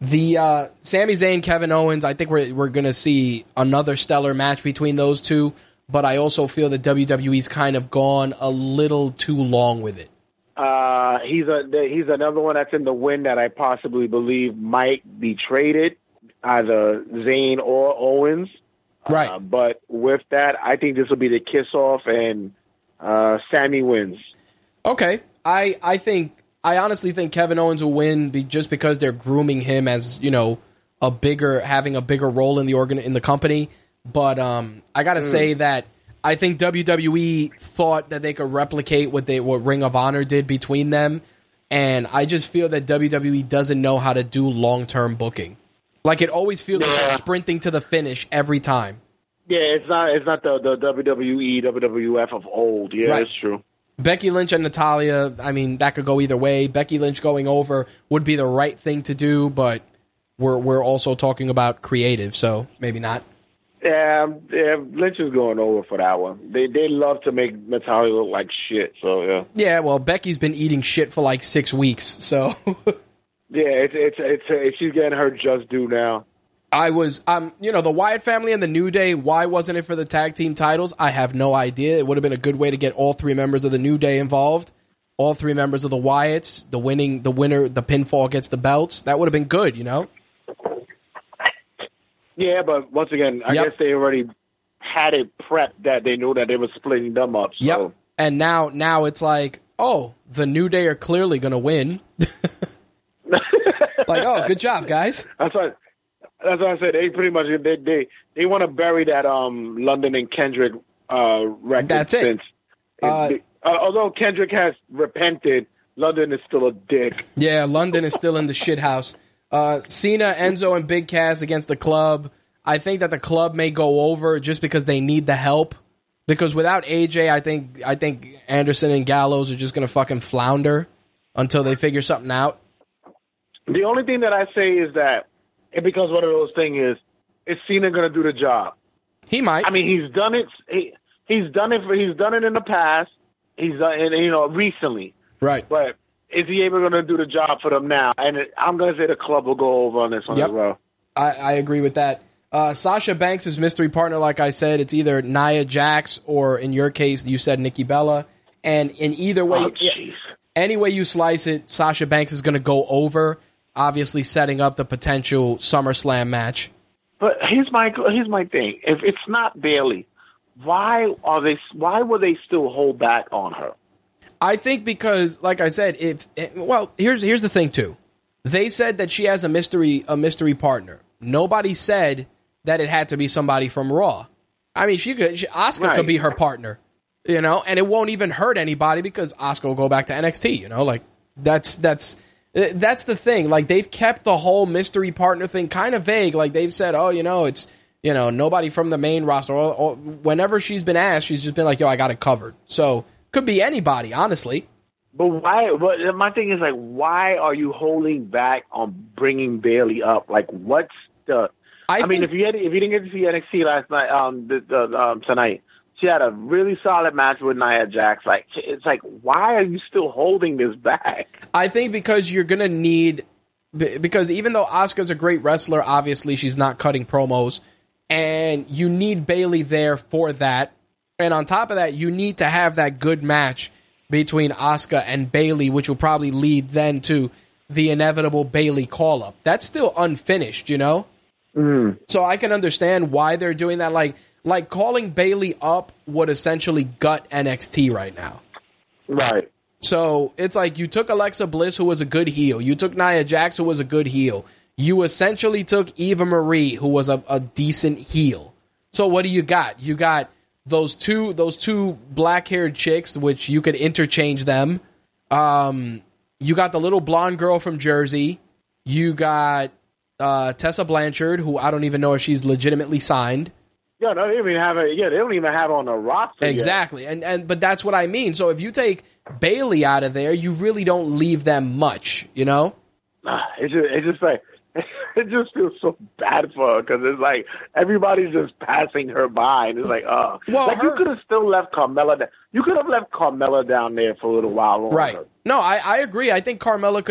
The Sami Zayn, Kevin Owens, I think we're going to see another stellar match between those two, but I also feel that WWE's kind of gone a little too long with it. He's another one that's in the wind that I possibly believe might be traded, either Zayn or Owens. Right. But with that, I think this will be the kiss-off and Sammy wins. Okay. I honestly think Kevin Owens will win just because they're grooming him as, you know, having a bigger role in the company. But I got to say that I think WWE thought that they could replicate what Ring of Honor did between them, and I just feel that WWE doesn't know how to do long-term booking. Like, it always feels like they're sprinting to the finish every time. Yeah, it's not the WWE, WWF of old. Yeah, right. That's true. Becky Lynch and Natalya, I mean, that could go either way. Becky Lynch going over would be the right thing to do, but we're also talking about creative, so maybe not. Lynch is going over for that one. They love to make Natalia look like shit. So yeah. Yeah. Well, Becky's been eating shit for like 6 weeks. So yeah, it's she's getting her just due now. I was, you know, the Wyatt family and the New Day, why wasn't it for the tag team titles? I have no idea. It would have been a good way to get all three members of the New Day involved, all three members of the Wyatts, the winner, the pinfall gets the belts. That would have been good, you know? Yeah, but once again, I guess they already had it prepped that they knew that they were splitting them up. So. Yep. And now it's like, oh, the New Day are clearly going to win. Like, oh, good job, guys. That's right. That's what I said. They pretty much they want to bury that London and Kendrick record. That's it. Since although Kendrick has repented, London is still a dick. Yeah, London is still in the shithouse. Cena, Enzo, and Big Cass against the Club. I think that the Club may go over just because they need the help. Because without AJ, I think Anderson and Gallows are just gonna fucking flounder until they figure something out. The only thing that I say is that. It becomes one of those things is Cena going to do the job? He might. I mean, he's done it. He's done it in the past. He's done it, you know, recently. Right. But is he ever going to do the job for them now? And I'm going to say the Club will go over on this one as well. I agree with that. Sasha Banks is mystery partner. Like I said, it's either Nia Jax or in your case, you said Nikki Bella. And in either way, any way you slice it, Sasha Banks is going to go over. Obviously setting up the potential SummerSlam match. But here's my thing. If it's not Bayley, why will they still hold back on her? I think because, like I said, here's the thing too. They said that she has a mystery partner. Nobody said that it had to be somebody from Raw. I mean, Asuka could be her partner, you know, and it won't even hurt anybody because Asuka will go back to NXT, you know, like that's the thing. Like, they've kept the whole mystery partner thing kind of vague. Like, they've said, oh, you know, it's, you know, nobody from the main roster. Or whenever she's been asked, she's just been like, yo, I got it covered. So, could be anybody, honestly. But why? But my thing is, like, why are you holding back on bringing Bayley up? Like, what's the... I mean, if you didn't get to see NXT last night, tonight, she had a really solid match with Nia Jax. Like, it's like, why are you still holding this back? I think because you're going to need... Because even though Asuka's a great wrestler, obviously she's not cutting promos. And you need Bayley there for that. And on top of that, you need to have that good match between Asuka and Bayley, which will probably lead then to the inevitable Bayley call-up. That's still unfinished, you know? Mm. So I can understand why they're doing that, Like, calling Bayley up would essentially gut NXT right now. Right. So, it's like you took Alexa Bliss, who was a good heel. You took Nia Jax, who was a good heel. You essentially took Eva Marie, who was a decent heel. So, what do you got? You got those two black-haired chicks, which you could interchange them. You got the little blonde girl from Jersey. You got Tessa Blanchard, who I don't even know if she's legitimately signed. Yeah, no, they don't even have it. Yeah, they don't even have it on the roster. Exactly, yet. But that's what I mean. So if you take Bayley out of there, you really don't leave them much, you know. It just feels so bad for her because it's like everybody's just passing her by, and it's like, oh, well, like you could have still left Carmella. You could have left Carmella down there for a little while longer. Right? No, I agree. I think Carmella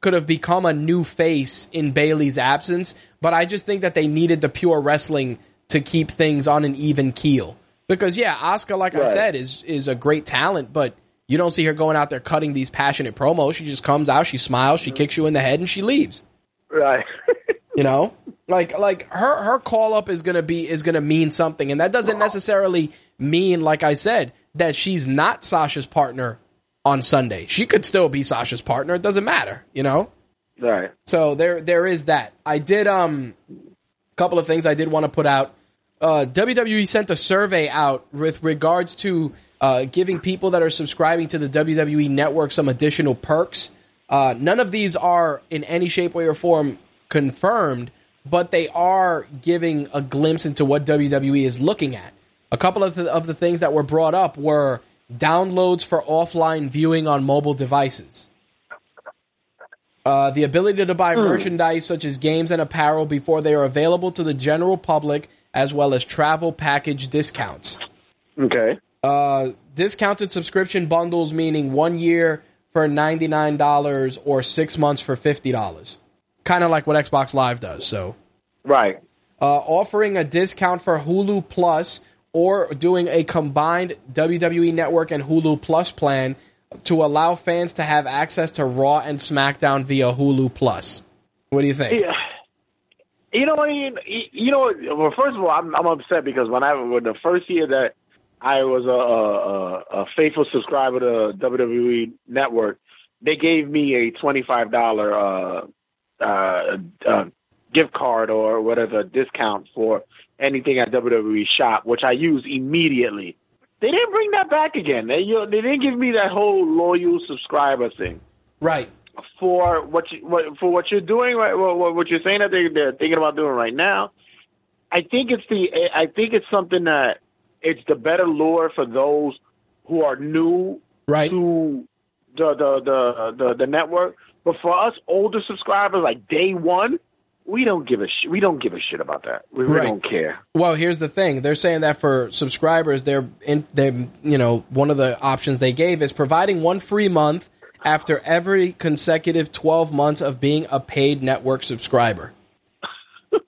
could have become a new face in Bayley's absence, but I just think that they needed the pure wrestling to keep things on an even keel. Because, yeah, Asuka, like I said, is a great talent, but you don't see her going out there cutting these passionate promos. She just comes out, she smiles, she kicks you in the head, and she leaves. Right. You know? Like her call-up is gonna mean something, and that doesn't necessarily mean, like I said, that she's not Sasha's partner on Sunday. She could still be Sasha's partner. It doesn't matter, you know? Right. So there is that. I did a couple of things I did want to put out. WWE sent a survey out with regards to giving people that are subscribing to the WWE Network some additional perks. None of these are in any shape, way, or form confirmed, but they are giving a glimpse into what WWE is looking at. A couple of the things that were brought up were downloads for offline viewing on mobile devices. The ability to buy merchandise such as games and apparel before they are available to the general public as well as travel package discounts. Okay. Discounted subscription bundles, meaning 1 year for $99 or 6 months for $50. Kind of like what Xbox Live does, so. Right. Offering a discount for Hulu Plus or doing a combined WWE Network and Hulu Plus plan to allow fans to have access to Raw and SmackDown via Hulu Plus. What do you think? Yeah. You know, I mean, you know, well, first of all, I'm upset because when the first year that I was a faithful subscriber to WWE Network, they gave me a $25 gift card or whatever discount for anything at WWE Shop, which I use immediately. They didn't bring that back again. They didn't give me that whole loyal subscriber thing. Right. For what you're doing, what you're saying that they're thinking about doing right now, I think it's something that it's the better lure for those who are new right. to the network. But for us older subscribers, like day one, we don't give a shit about that. We don't care. Well, here's the thing: they're saying that for subscribers, one of the options they gave is providing one free month after every consecutive 12 months of being a paid network subscriber. Ooh.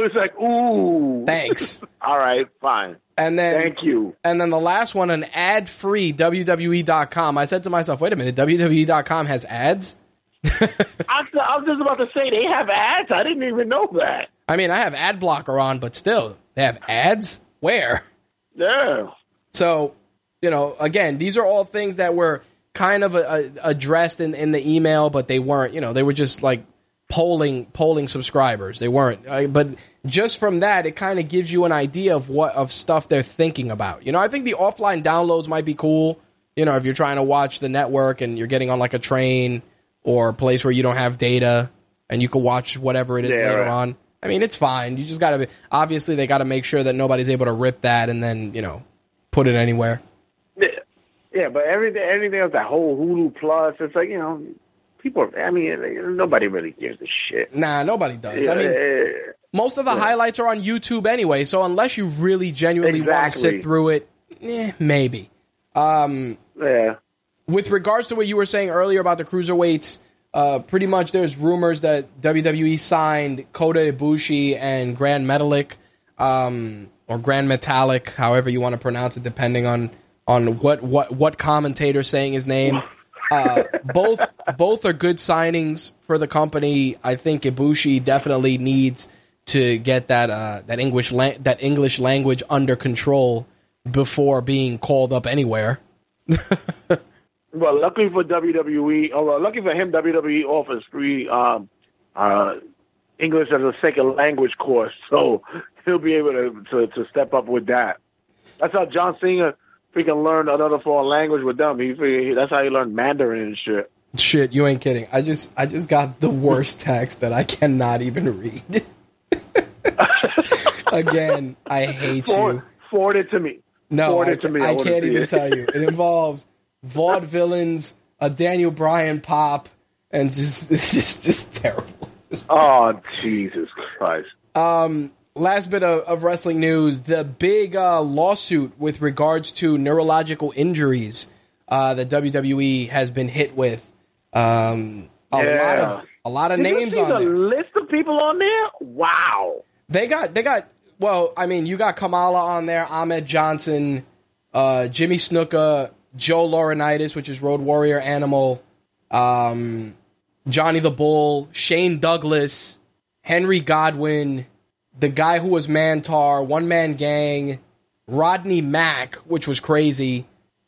It's like, ooh. Thanks. All right, fine. And then, thank you. And then the last one, an ad-free WWE.com. I said to myself, wait a minute, WWE.com has ads? I was just about to say, they have ads? I didn't even know that. I mean, I have ad blocker on, but still, they have ads? Where? Yeah. So... You know, again, these are all things that were kind of addressed in the email, but they weren't. You know, they were just like polling subscribers. They weren't. But just from that, it kind of gives you an idea of of stuff they're thinking about. You know, I think the offline downloads might be cool. You know, if you're trying to watch the network and you're getting on like a train or a place where you don't have data and you can watch whatever it is later on. I mean, it's fine. You just got to obviously they got to make sure that nobody's able to rip that and then, you know, put it anywhere. Yeah, but everything else, that whole Hulu Plus, it's like, you know, people, I mean, nobody really gives a shit. Nah, nobody does. Yeah, I mean, most of the highlights are on YouTube anyway, so unless you really genuinely want to sit through it, maybe. Yeah. With regards to what you were saying earlier about the cruiserweights, pretty much there's rumors that WWE signed Kota Ibushi and Grand Metalik, or Grand Metalik, however you want to pronounce it, depending on what commentator saying his name. Both are good signings for the company. I think Ibushi definitely needs to get that English language under control before being called up anywhere. Well, luckily for WWE, or lucky for him, WWE offers free English as a second language course, so he'll be able to step up with that. That's how John Cena freaking learn another foreign language with them. That's how you learn Mandarin and shit. Shit, you ain't kidding. I just got the worst text that I cannot even read. Again, I hate you. Forward it to me. No, I can't even tell you. It involves vaudevillains, a Daniel Bryan pop, and it's just terrible. Oh, Jesus Christ. Last bit of wrestling news, the big lawsuit with regards to neurological injuries that WWE has been hit with. A lot of names on there. Did you see the list of people on there? Wow. You got Kamala on there, Ahmed Johnson, Jimmy Snuka, Joe Laurinaitis, which is Road Warrior Animal, Johnny the Bull, Shane Douglas, Henry Godwin, the guy who was Mantar, One Man Gang, Rodney Mack, which was crazy,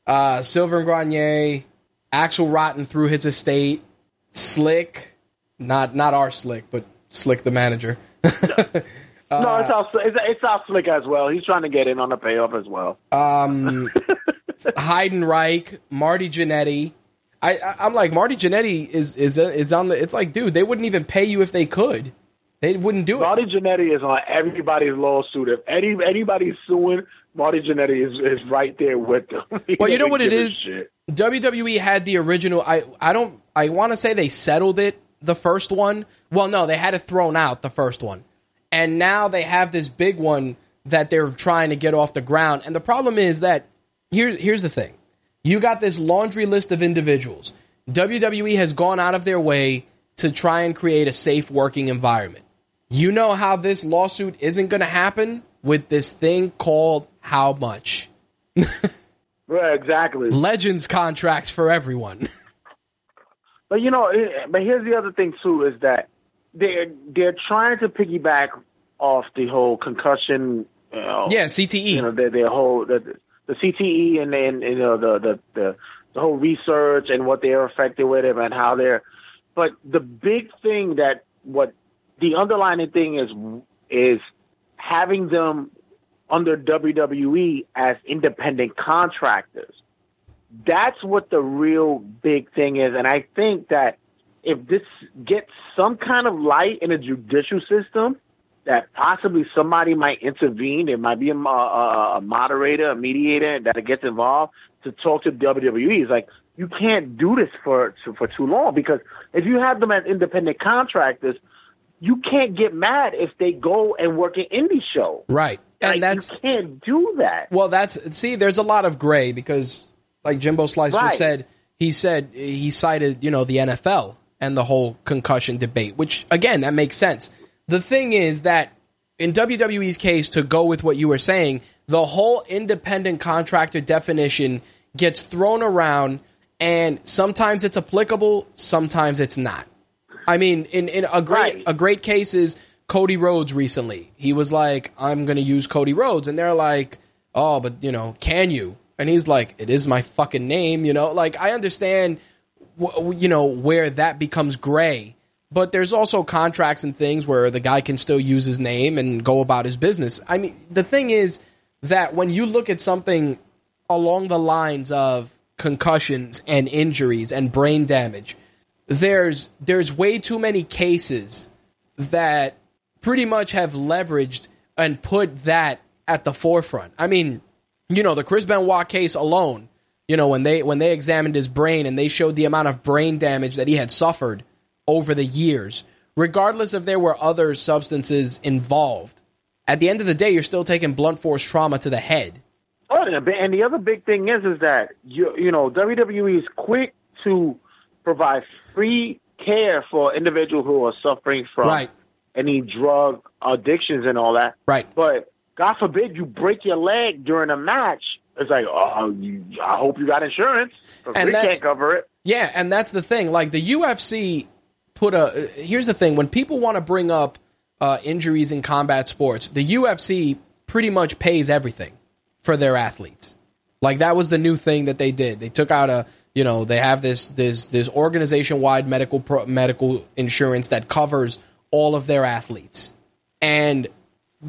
Sylvain Grenier, Axel Rotten through his estate, Slick, not our Slick, but Slick the manager. No, it's our Slick as well. He's trying to get in on the payoff as well. Heidenreich, Marty Jannetty. I'm like, Marty Jannetty is on the. It's like, dude, they wouldn't even pay you if they could. They wouldn't do it. Marty Jannetty is on everybody's lawsuit. If anybody's suing, Marty Jannetty is right there with them. Well, you know what it is? WWE had the original. I want to say they settled it the first one. Well, no, they had it thrown out, the first one. And now they have this big one that they're trying to get off the ground. And the problem is that, here's the thing. You got this laundry list of individuals. WWE has gone out of their way to try and create a safe working environment. You know how this lawsuit isn't going to happen? With this thing called how much? Right, exactly. Legends contracts for everyone. But you know, but here's the other thing too, is that they're trying to piggyback off the whole concussion. CTE. You know, their whole the CTE and then you know the whole research and what they're affected with it and how they're. But the big thing that what the underlying thing is having them under WWE as independent contractors. That's what the real big thing is. And I think that if this gets some kind of light in a judicial system, that possibly somebody might intervene. There might be a moderator, a mediator that gets involved to talk to WWE. It's like, you can't do this for too long, because if you have them as independent contractors, you can't get mad if they go and work an indie show. Right. And like, you can't do that. Well, there's a lot of gray because like Jimbo Slice just said, he cited, you know, the NFL and the whole concussion debate, which again, that makes sense. The thing is that in WWE's case, to go with what you were saying, the whole independent contractor definition gets thrown around and sometimes it's applicable, sometimes it's not. I mean, in a great case is Cody Rhodes recently. He was like, I'm going to use Cody Rhodes. And they're like, oh, but, you know, can you? And he's like, it is my fucking name, you know? Like, I understand, you know, where that becomes gray. But there's also contracts and things where the guy can still use his name and go about his business. I mean, the thing is that when you look at something along the lines of concussions and injuries and brain damage, there's way too many cases that pretty much have leveraged and put that at the forefront. I mean, you know, the Chris Benoit case alone, you know, when they examined his brain and they showed the amount of brain damage that he had suffered over the years, regardless if there were other substances involved, at the end of the day, you're still taking blunt force trauma to the head. Oh, and the other big thing is that, you know, WWE is quick to provide free care for individuals who are suffering from any drug addictions and all that. Right. But God forbid you break your leg during a match. It's like, oh, I hope you got insurance, because we can't cover it. Yeah, and that's the thing. Like, the UFC here's the thing. When people want to bring up injuries in combat sports, the UFC pretty much pays everything for their athletes. Like, that was the new thing that they did. They took out you know, they have this organization-wide medical insurance that covers all of their athletes. And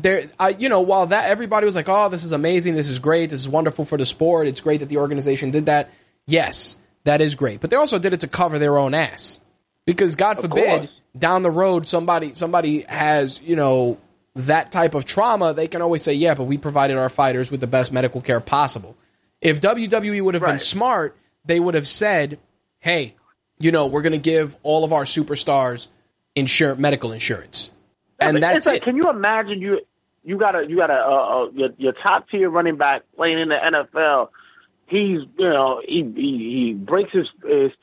you know, while that everybody was like, "Oh, this is amazing, this is great, this is wonderful for the sport. It's great that the organization did that." Yes, that is great. But they also did it to cover their own ass. Because God forbid, down the road somebody has, you know, that type of trauma, they can always say, "Yeah, but we provided our fighters with the best medical care possible." If WWE would have been smart, they would have said, "Hey, you know, we're going to give all of our superstars medical insurance," and that's it. Can you imagine you got a your top tier running back playing in the NFL? He's, you know, he breaks his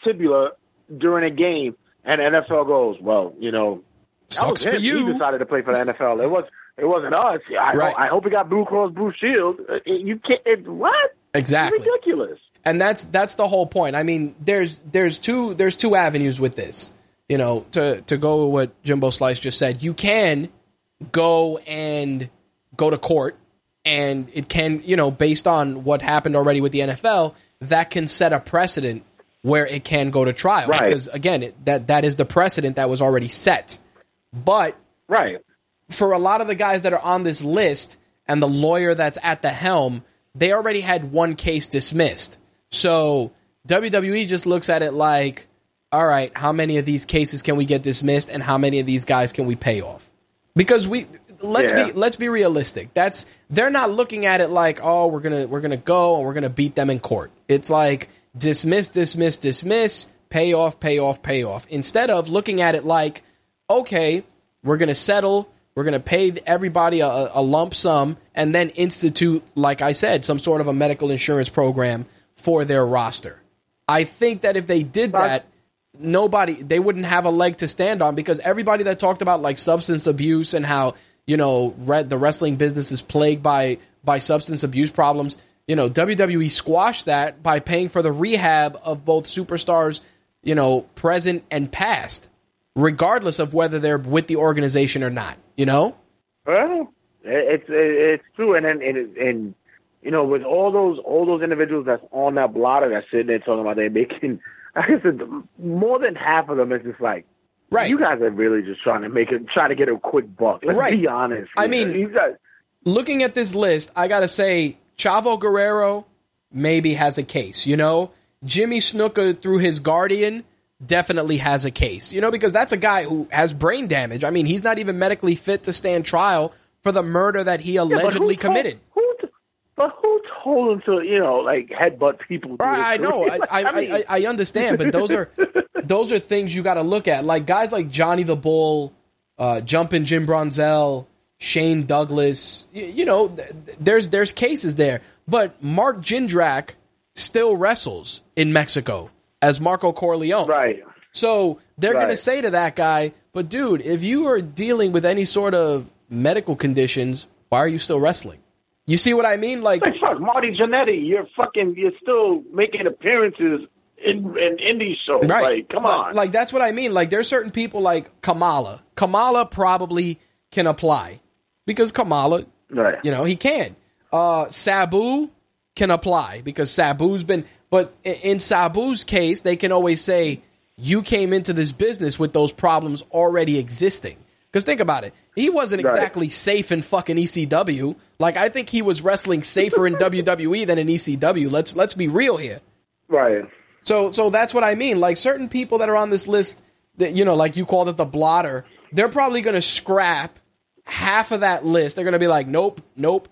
tibia during a game, and NFL goes, "Well, you know, sucks for you." He decided to play for the NFL. It wasn't us. I hope he got Blue Cross Blue Shield. You can't. What? Exactly. It's ridiculous. And that's the whole point. I mean, there's two avenues with this. You know, to go with what Jimbo Slice just said, you can go to court, and it can, you know, based on what happened already with the NFL, that can set a precedent where it can go to trial. Right. Because again, that is the precedent that was already set. But for a lot of the guys that are on this list and the lawyer that's at the helm, they already had one case dismissed. So WWE just looks at it like, all right, how many of these cases can we get dismissed, and how many of these guys can we pay off? Because let's be realistic. They're not looking at it like, oh, we're gonna go and we're gonna beat them in court. It's like dismiss, dismiss, dismiss, payoff. Instead of looking at it like, okay, we're going to settle, we're going to pay everybody a lump sum, and then institute, like I said, some sort of a medical insurance program for their roster. I think that if they did that, they wouldn't have a leg to stand on, because everybody that talked about like substance abuse and how, you know, the wrestling business is plagued by substance abuse problems, you know, WWE squashed that by paying for the rehab of both superstars, you know, present and past, regardless of whether they're with the organization or not, you know? Well, it's true. And you know, with all those individuals that's on that blotter that's sitting there talking about they're making, I guess more than half of them is just like, right, you guys are really just trying to get a quick buck. Let's be honest. I mean, you guys, looking at this list, I got to say, Chavo Guerrero maybe has a case, you know? Jimmy Snuka, through his guardian, definitely has a case, you know, because that's a guy who has brain damage. I mean, he's not even medically fit to stand trial for the murder that he allegedly committed. But who told him to, you know, like, headbutt people? I know. I understand, but those are things you got to look at. Like, guys like Johnny the Bull, Jumpin' Jim Brunzell, Shane Douglas, you know, there's cases there. But Mark Jindrak still wrestles in Mexico as Marco Corleone. Right. So they're going to say to that guy, but dude, if you are dealing with any sort of medical conditions, why are you still wrestling? You see what I mean? Like fuck, Marty Jannetty, you're still making appearances in indie shows. Right. Like, come on. Like, that's what I mean. Like, there's certain people like Kamala. Kamala probably can apply, because Kamala, you know, he can. Sabu can apply, because Sabu's been, but in Sabu's case, they can always say, you came into this business with those problems already existing. Because think about it. He wasn't exactly safe in fucking ECW. Like, I think he was wrestling safer in WWE than in ECW. Let's be real here. Right. So that's what I mean. Like, certain people that are on this list, that, you know, like you called it the blotter, they're probably going to scrap half of that list. They're going to be like, nope. Or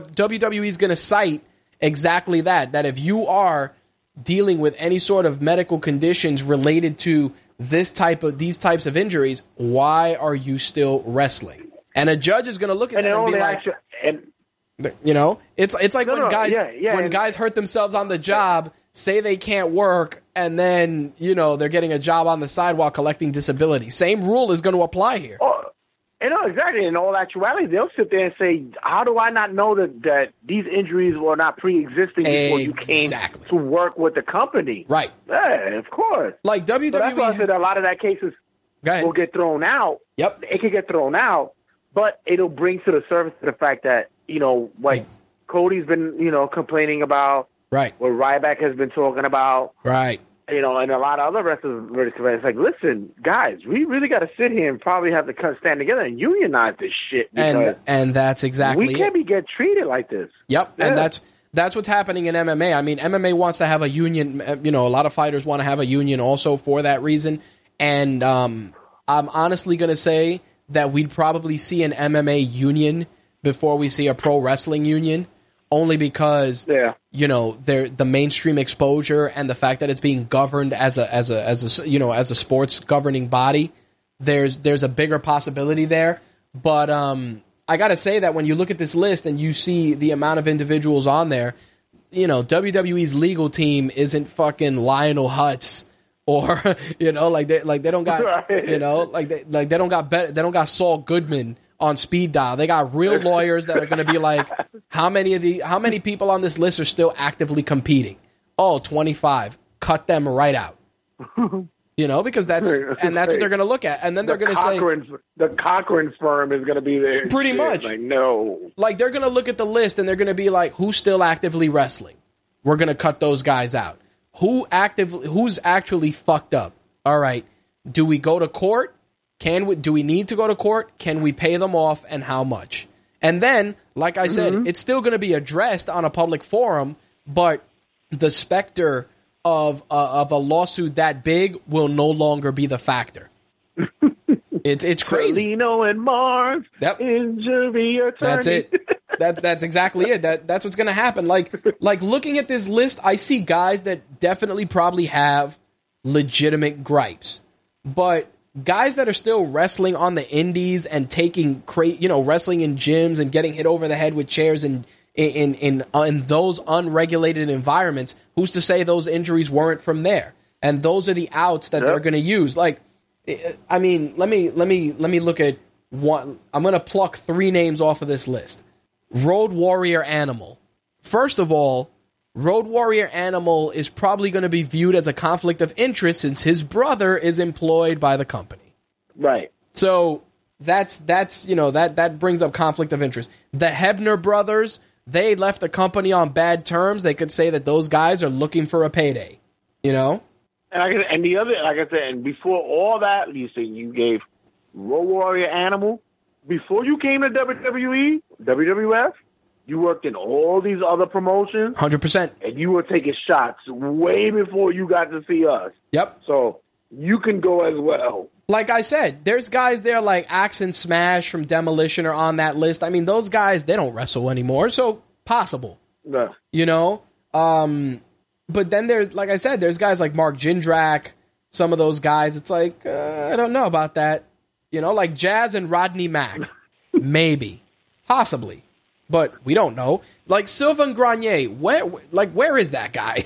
WWE's going to cite exactly that if you are dealing with any sort of medical conditions related to these types of injuries, why are you still wrestling? And a judge is going to look at that and be like, you know, it's like when guys hurt themselves on the job, say they can't work, and then, you know, they're getting a job on the side while collecting disability. Same rule is going to apply here. Oh, and exactly. In all actuality, they'll sit there and say, how do I not know that these injuries were not pre-existing before you came to work with the company? Right. Yeah, of course. Like WWE. So that's why I said a lot of that cases will get thrown out. Yep. It could get thrown out, but it'll bring to the surface the fact that, you know, like Cody's been, you know, complaining about. Right. What Ryback has been talking about. Right. You know, and a lot of other wrestlers, it's like, listen, guys, we really got to sit here and probably have to stand together and unionize this shit. And that's exactly it. We can't get treated like this. Yep. Yeah. And that's what's happening in MMA. I mean, MMA wants to have a union. You know, a lot of fighters want to have a union also for that reason. And I'm honestly going to say that we'd probably see an MMA union before we see a pro wrestling union, only because you know, the mainstream exposure and the fact that it's being governed as a you know, as a sports governing body, there's a bigger possibility there. But I got to say that when you look at this list and you see the amount of individuals on there, you know, WWE's legal team isn't fucking Lionel Hutz. Or, you know, like they don't got you know, like they don't got Saul Goodman on speed dial. They got real lawyers that are going to be like, how many people on this list are still actively competing? Oh, 25. Cut them right out. You know, because that's what they're going to look at, and then they're going to say the Cochran firm is going to be there. Pretty much. Like, no. Like, they're going to look at the list and they're going to be like, who's still actively wrestling? We're going to cut those guys out. Who's actually fucked up? All right. Do we go to court? Do we need to go to court? Can we pay them off, and how much? And then, like I said, it's still going to be addressed on a public forum, but the specter of a lawsuit that big will no longer be the factor. It's crazy. Carlino and Marv, injury attorney. That's it. That's exactly it. That's what's going to happen. Like looking at this list, I see guys that definitely probably have legitimate gripes. But guys that are still wrestling on the indies and taking wrestling in gyms and getting hit over the head with chairs and in those unregulated environments, who's to say those injuries weren't from there? And those are the outs that they're going to use. Like, I mean, let me look at one. I'm going to pluck three names off of this list. Road Warrior Animal. First of all, Road Warrior Animal is probably going to be viewed as a conflict of interest since his brother is employed by the company. Right. So that brings up conflict of interest. The Hebner brothers, they left the company on bad terms. They could say that those guys are looking for a payday, you know? And the other, like I said, and before all that, you gave Road Warrior Animal. Before you came to WWE, WWF, you worked in all these other promotions. 100%. And you were taking shots way before you got to see us. Yep. So you can go as well. Like I said, there's guys there like Axe and Smash from Demolition are on that list. I mean, those guys, they don't wrestle anymore, so possible. No. You know? But then there's, like I said, there's guys like Mark Jindrak, some of those guys. It's like, I don't know about that. You know, like Jazz and Rodney Mack. Maybe. Possibly. But we don't know. Like Sylvain Grenier, where is that guy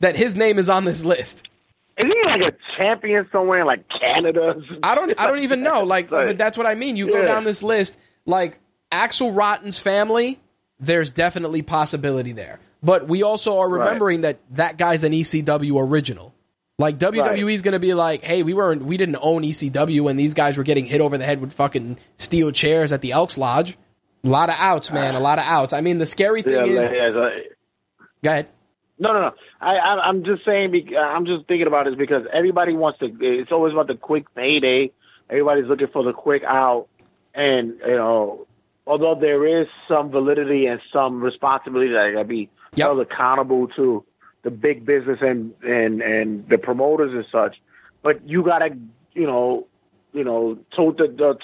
that his name is on this list? Isn't he like a champion somewhere in like Canada? I don't even know. Like, but that's what I mean. You go down this list, like Axel Rotten's family, there's definitely possibility there. But we also are remembering that guy's an ECW original. Like, WWE's going to be like, hey, we didn't own ECW when these guys were getting hit over the head with fucking steel chairs at the Elks Lodge. A lot of outs, man. A lot of outs. I mean, the scary thing is... Go ahead. No. I'm just saying, I'm just thinking about this because everybody wants to... It's always about the quick payday. Everybody's looking for the quick out. And, you know, although there is some validity and some responsibility that got to be held accountable to the big business and the promoters and such, but you got to, you know, tote the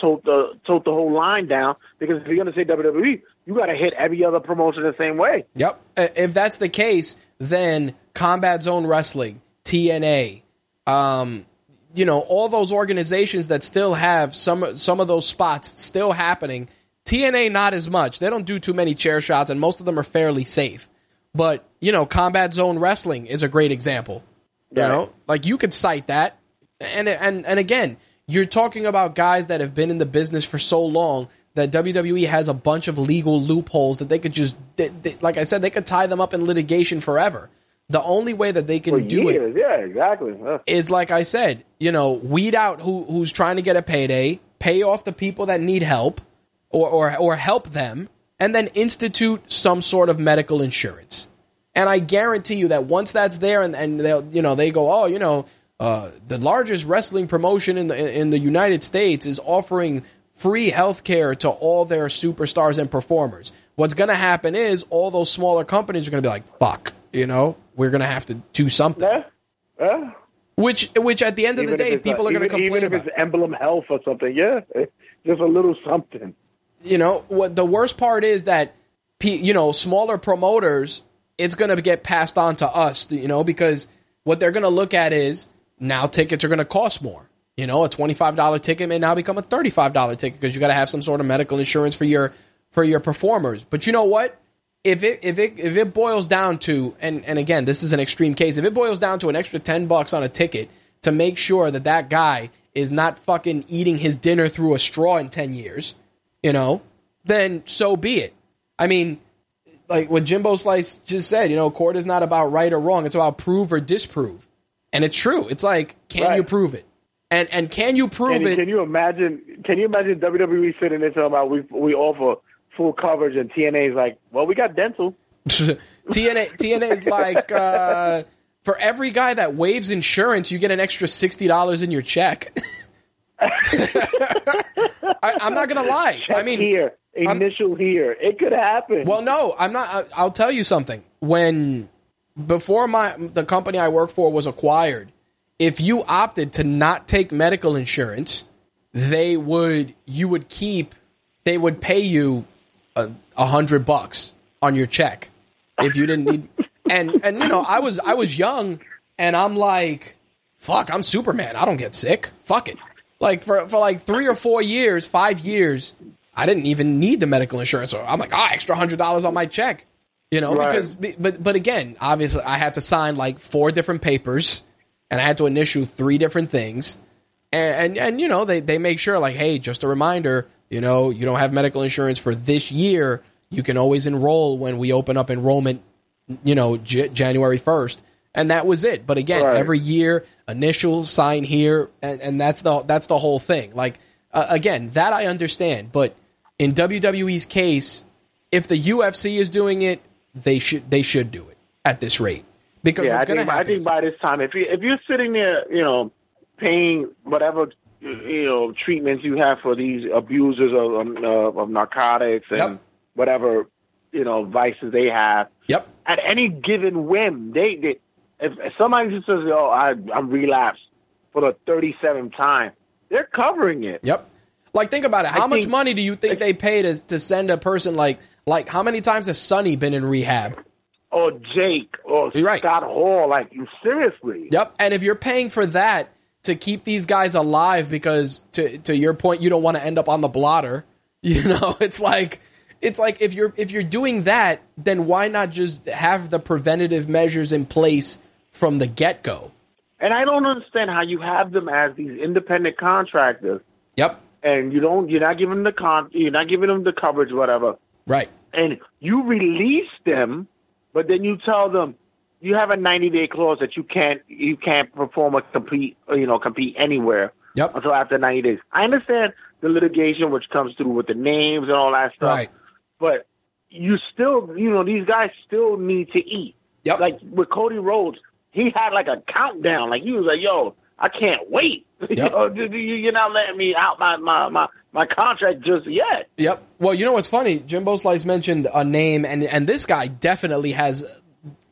whole line down because if you're going to say WWE, you got to hit every other promotion the same way. Yep. If that's the case, then Combat Zone Wrestling, TNA, you know, all those organizations that still have some of those spots still happening. TNA not as much. They don't do too many chair shots, and most of them are fairly safe. But you know, Combat Zone Wrestling is a great example. You know, like you could cite that, and again. You're talking about guys that have been in the business for so long that WWE has a bunch of legal loopholes that they could just, like I said, they could tie them up in litigation forever. The only way that they can do it is, like I said, you know, weed out who's trying to get a payday, pay off the people that need help or help them, and then institute some sort of medical insurance. And I guarantee you that once that's there and they'll, you know, they go, oh, you know, the largest wrestling promotion in the United States is offering free healthcare to all their superstars and performers. What's going to happen is all those smaller companies are going to be like, fuck, you know, we're going to have to do something. Which at the end of the day, people are going to complain about. Even if it's Emblem Health or something, just a little something. You know, what the worst part is that, you know, smaller promoters, it's going to get passed on to us, you know, because what they're going to look at is, now tickets are going to cost more. You know, a $25 ticket may now become a $35 ticket because you got to have some sort of medical insurance for your performers. But you know what? If it boils down to, and again, this is an extreme case. If it boils down to an extra $10 on a ticket to make sure that guy is not fucking eating his dinner through a straw in 10 years, you know, then so be it. I mean, like what Jimbo Slice just said, you know, court is not about right or wrong. It's about prove or disprove. And it's true. It's like, can you prove it? And can you prove it? Can you imagine WWE sitting there talking about we offer full coverage and TNA's like, well, we got dental. TNA's like, for every guy that waives insurance, you get an extra $60 in your check. I'm not gonna lie. Check I mean, here, initial here, it could happen. Well, no, I'm not. I'll tell you something. Before the company I worked for was acquired, if you opted to not take medical insurance, they would pay you $100 on your check if you didn't need. And you know, I was young, and I'm like, fuck, I'm Superman. I don't get sick. Fuck it. Like for like 3 or 4 years, 5 years, I didn't even need the medical insurance. So I'm like, extra $100 on my check, you know, right. Because but again, obviously I had to sign like 4 different papers and I had to initial 3 different things. And you know, they make sure like, hey, just a reminder, you know, you don't have medical insurance for this year. You can always enroll when we open up enrollment, you know, January 1st. And that was it. But again, right. Every year, initial, sign here, and that's the whole thing. Like, again, that I understand. But in WWE's case, if the UFC is doing it, they should do it at this rate. Because yeah, what's going to happen? I think by this time, if you're sitting there, you know, paying whatever, you know, treatments you have for these abusers of narcotics and yep. whatever, you know, vices they have. Yep. At any given whim, they if somebody just says, "Oh, I'm relapsed for the 37th time," they're covering it. Yep. Like, think about it. How much money do you think they pay to send a person like how many times has Sonny been in rehab? Or Jake or right. Scott Hall? Like, seriously. Yep. And if you're paying for that to keep these guys alive, because to your point, you don't want to end up on the blotter. You know, it's like. It's like if you're doing that, then why not just have the preventative measures in place from the get-go? And I don't understand how you have them as these independent contractors. Yep. And you're not giving them the coverage, whatever. Right. And you release them, but then you tell them you have a 90-day clause that you can't perform a compete anywhere. Yep. Until after 90 days. I understand the litigation which comes through with the names and all that stuff. Right. But you still, you know, these guys still need to eat. Yep. Like with Cody Rhodes, he had like a countdown. Like he was like, "Yo, I can't wait. Yep. You're not letting me out my contract just yet." Yep. Well, you know what's funny? Jimbo Slice mentioned a name, and this guy definitely has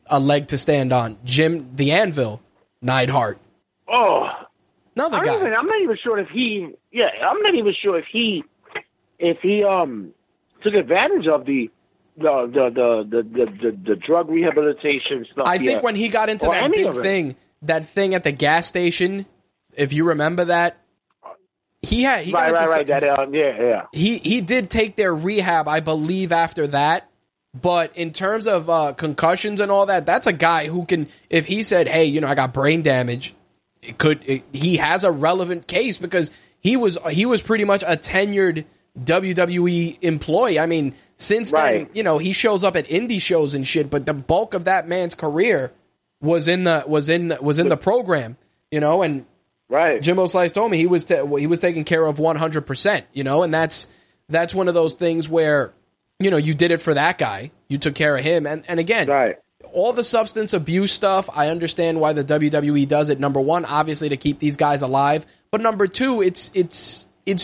a leg to stand on. Jim the Anvil Neidhart. Oh, another guy. I'm not even sure if he. Yeah, I'm not even sure if he took advantage of the drug rehabilitation stuff. I think when he got into that big thing, that thing at the gas station, if you remember that, he did take their rehab, I believe, after that. But in terms of concussions and all that, that's a guy who can, if he said, "Hey, you know, I got brain damage," he has a relevant case because he was pretty much a tenured WWE employee. I mean, since right. then, you know, he shows up at indie shows and shit, but the bulk of that man's career was in the program, you know, and right. Jimbo Slice told me he was taken care of 100%, you know, and that's one of those things where, you know, you did it for that guy, you took care of him, and again, right. all the substance abuse stuff, I understand why the WWE does it. Number one, obviously to keep these guys alive, but number two, it's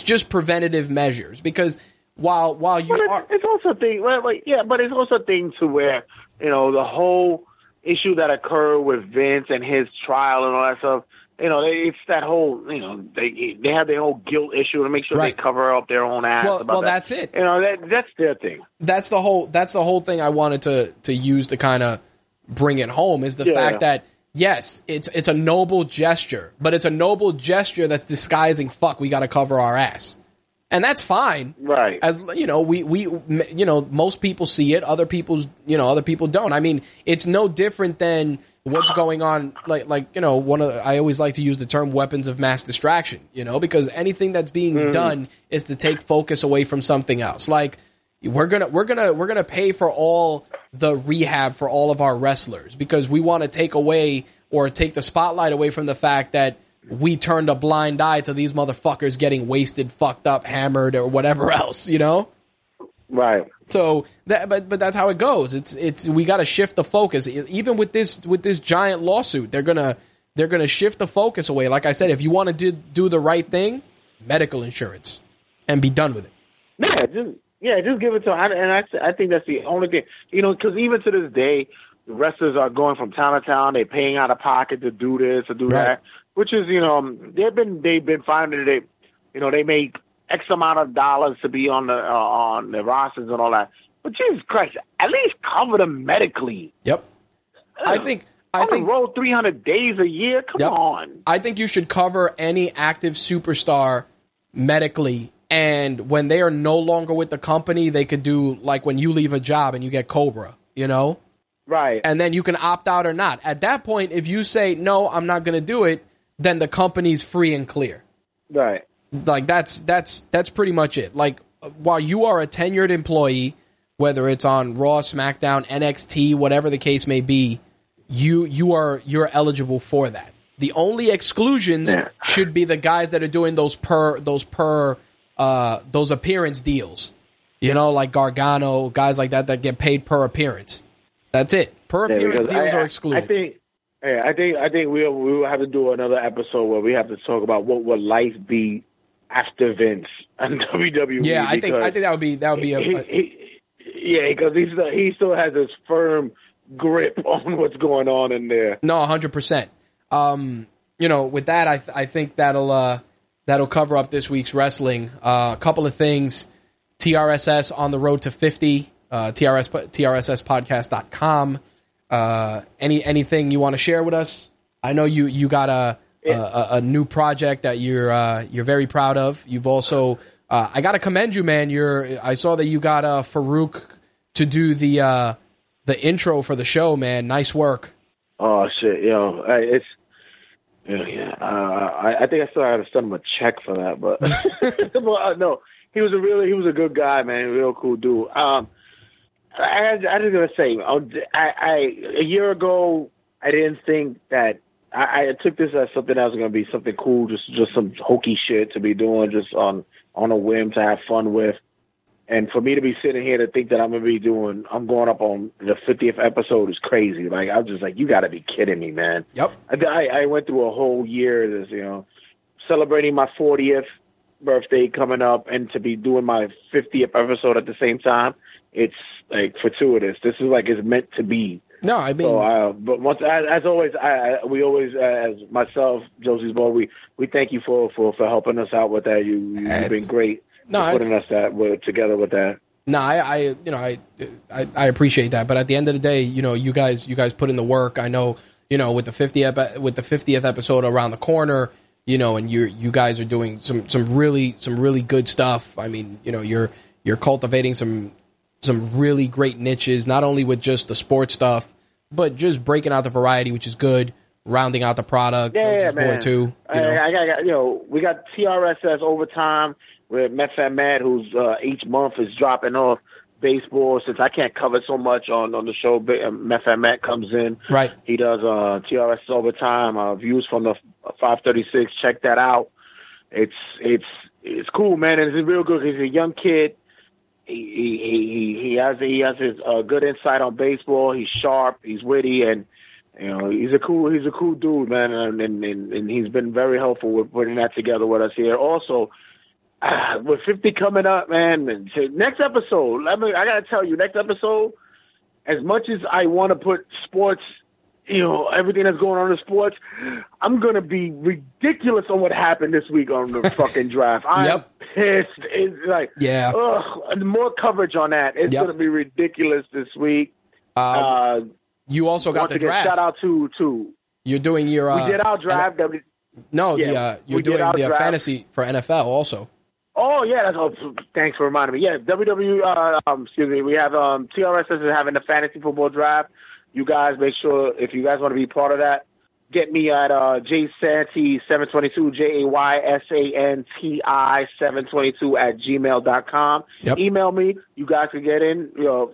just preventative measures because while you are, it's also a thing. But it's also a thing to where, you know, the whole issue that occurred with Vince and his trial and all that stuff. You know, it's that whole, you know, they have their whole guilt issue to make sure right. they cover up their own ass. Well, that's it. You know, that's their thing. That's the whole thing I wanted to use to kind of bring it home is the fact that. Yes, it's a noble gesture, but it's a noble gesture that's disguising, fuck, we got to cover our ass. And that's fine. Right. As you know, we you know, most people see it, other people don't. I mean, it's no different than what's going on like you know, I always like to use the term weapons of mass distraction, you know, because anything that's being done is to take focus away from something else. Like we're going to pay for all the rehab for all of our wrestlers because we want to take away or take the spotlight away from the fact that we turned a blind eye to these motherfuckers getting wasted, fucked up, hammered, or whatever else, you know? Right. So but that's how it goes. It's we got to shift the focus. Even with this giant lawsuit, they're going to shift the focus away. Like I said, if you want to do the right thing, medical insurance and be done with it. Yeah, just give it to them. And I think that's the only thing, you know, because even to this day, the wrestlers are going from town to town. They're paying out of pocket to do this, to do right. that, which is, you know, they've been finding that, you know, they make X amount of dollars to be on the rosters and all that. But Jesus Christ, at least cover them medically. Yep. I think I think roll 300 days a year. Come on. I think you should cover any active superstar medically. And when they are no longer with the company, they could do like when you leave a job and you get COBRA, you know? Right. And then you can opt out or not. At that point, if you say, no, I'm not going to do it, then the company's free and clear. Right. Like that's pretty much it. Like while you are a tenured employee, whether it's on Raw, SmackDown, NXT, whatever the case may be, you're eligible for that. The only exclusions should be the guys that are doing those appearance deals. You know, like Gargano, guys like that get paid per appearance. That's it. Per appearance deals are excluded. I think we will have to do another episode where we have to talk about what would life be after Vince and WWE. Yeah, I think that would be a. Because he still has this firm grip on what's going on in there. No, 100%. With that, I think that'll cover up this week's wrestling. A couple of things: TRSS on the road to 50. TRSSpodcast.com. Anything you want to share with us? I know you got a new project that you're very proud of. You've also I gotta commend you, man. I saw that you got Farouk to do the intro for the show, man. Nice work. Oh shit, yo, I think I still had to send him a check for that, but no, he was a good guy, man, a real cool dude. I just gotta say, a year ago, I didn't think that I took this as something that was gonna be something cool, just some hokey shit to be doing, just on a whim to have fun with, and for me to be sitting here to think that I'm going up on the 50th episode is crazy. Like I was just like, you gotta be kidding me, man. Yep. I went through a whole year, this celebrating my 40th birthday coming up, and to be doing my 50th episode at the same time. It's like fortuitous. This is like it's meant to be. No, I mean. So, but once, as always, we always, as myself, Josie's Ball, we thank you for helping us out with that. You've been great. No, putting us together with that. No, I appreciate that. But at the end of the day, you guys put in the work. I know, with the 50th episode around the corner, and you guys are doing some really good stuff. I mean, you're cultivating some really great niches, not only with just the sports stuff, but just breaking out the variety, which is good, rounding out the product. Yeah, man. Too, we got TRSS Overtime with Metfat Mad, who's each month is dropping off baseball. Since I can't cover so much on the show, Metfat Mad comes in. Right. He does TRSS Overtime, Views from the 536. Check that out. It's cool, man. And it's real good. He's a young kid. He has his good insight on baseball. He's sharp. He's witty, and he's a cool dude, man. And he's been very helpful with putting that together with us here. Also, with 50 coming up, man. And next episode, I gotta tell you, next episode. As much as I want to put sports, everything that's going on in sports, I'm gonna be ridiculous on what happened this week on the fucking draft. Yep. It's like, more coverage on that. It's going to be ridiculous this week. You also got the draft. Shout out to you're doing your. We did our draft. You're doing the fantasy for NFL also. Oh yeah, thanks for reminding me. Yeah, we have TRSS is having the fantasy football draft. You guys make sure if you guys want to be part of that. Get me at jsanti 722 jaysanti 722 at gmail.com. Yep. Email me. You guys can get in. The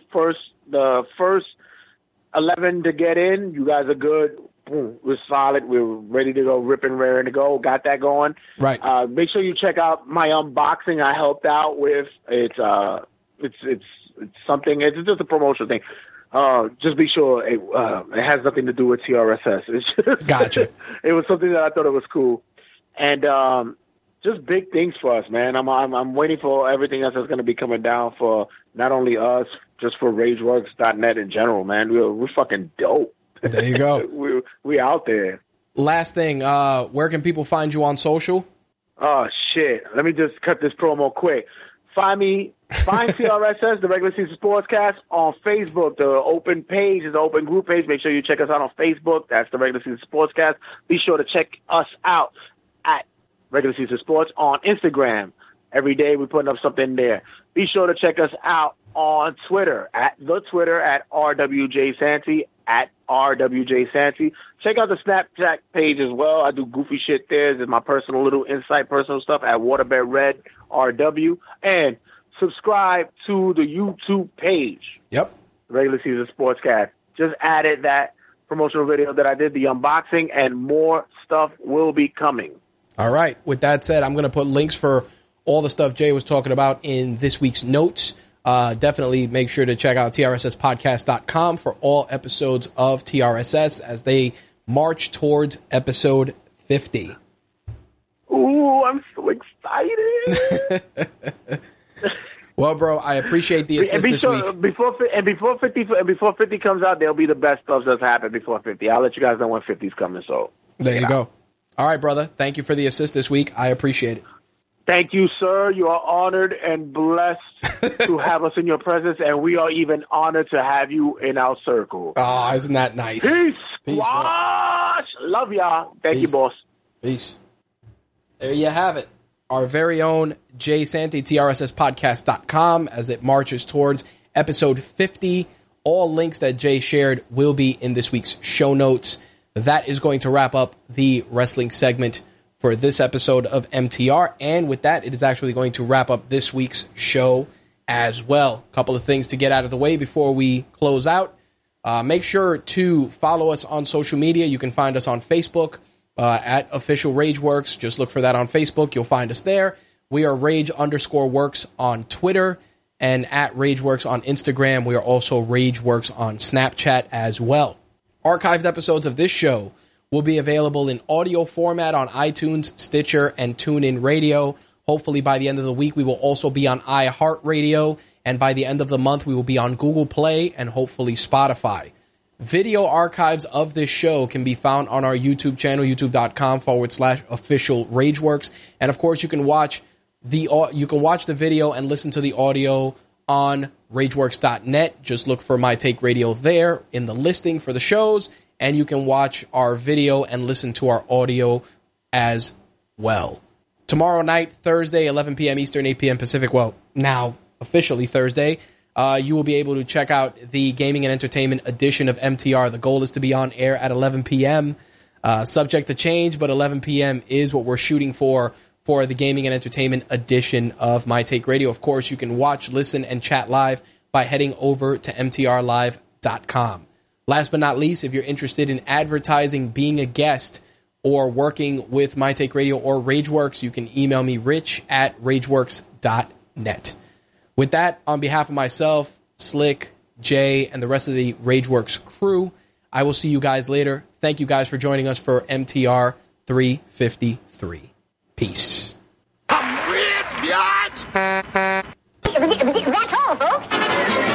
first 11 to get in. You guys are good. Boom. We're solid. We're ready to go. Ripping, raring to go. Got that going. Right. Make sure you check out my unboxing. I helped out with it's something. It's just a promotional thing. Just be sure it has nothing to do with TRSS. It's just gotcha. It was something that I thought it was cool, and just big things for us, man. I'm waiting for everything else that's going to be coming down for not only us, just for RageWorks.net in general, man. We're fucking dope. There you go. we out there. Last thing, where can people find you on social? Oh shit! Let me just cut this promo quick. Find me Find TRSS, the Regular Season Sportscast, on Facebook. The open page is the open group page. Make sure you check us out on Facebook. That's the Regular Season Sportscast. Be sure to check us out at Regular Season Sports on Instagram. Every day we're putting up something there. Be sure to check us out on Twitter, at the Twitter, at RWJSanty, at RWJSanty. Check out the Snapchat page as well. I do goofy shit there. This is my personal little insight, personal stuff at Waterbed Red RW. And subscribe to the YouTube page. Yep. Regular Season Sportscast. Just added that promotional video that I did, the unboxing, and more stuff will be coming. All right. With that said, I'm going to put links for all the stuff Jay was talking about in this week's notes. Definitely make sure to check out trsspodcast.com for all episodes of TRSS as they march towards episode 50. Ooh, I'm so excited. Well, bro, I appreciate the assist this week. Before 50 comes out, there'll be the best stuff that's happened before 50. I'll let you guys know when 50's coming, so. There you go. All right, brother. Thank you for the assist this week. I appreciate it. Thank you, sir. You are honored and blessed to have us in your presence, and we are even honored to have you in our circle. Oh, isn't that nice? Peace. Squash. Love y'all. Thank you, boss. Peace. There you have it. Our very own Jay Santy, TRSSpodcast.com, as it marches towards episode 50. All links that Jay shared will be in this week's show notes. That is going to wrap up the wrestling segment for this episode of MTR, and with that, it is actually going to wrap up this week's show as well. A couple of things to get out of the way before we close out. Make sure to follow us on social media. You can find us on Facebook at Official RageWorks. Just look for that on Facebook. You'll find us there. We are Rage_Works on Twitter and at RageWorks on Instagram. We are also RageWorks on Snapchat as well. Archived episodes of this show will be available in audio format on iTunes, Stitcher, and TuneIn Radio. Hopefully by the end of the week, we will also be on iHeartRadio, and by the end of the month, we will be on Google Play and hopefully Spotify. Video archives of this show can be found on our YouTube channel, youtube.com/officialRageWorks. And of course, you can watch the video and listen to the audio on RageWorks.net. Just look for My Take Radio there in the listing for the shows. And you can watch our video and listen to our audio as well. Tomorrow night, Thursday, 11 p.m. Eastern, 8 p.m. Pacific. Well, now officially Thursday, you will be able to check out the Gaming and Entertainment edition of MTR. The goal is to be on air at 11 p.m. Subject to change, but 11 p.m. is what we're shooting for the Gaming and Entertainment edition of My Take Radio. Of course, you can watch, listen, and chat live by heading over to mtrlive.com. Last but not least, if you're interested in advertising, being a guest, or working with My Take Radio or RageWorks, you can email me, rich@rageworks.net. With that, on behalf of myself, Slick, Jay, and the rest of the RageWorks crew, I will see you guys later. Thank you guys for joining us for MTR 353. Peace. I'm rich, biatch! That's all, folks.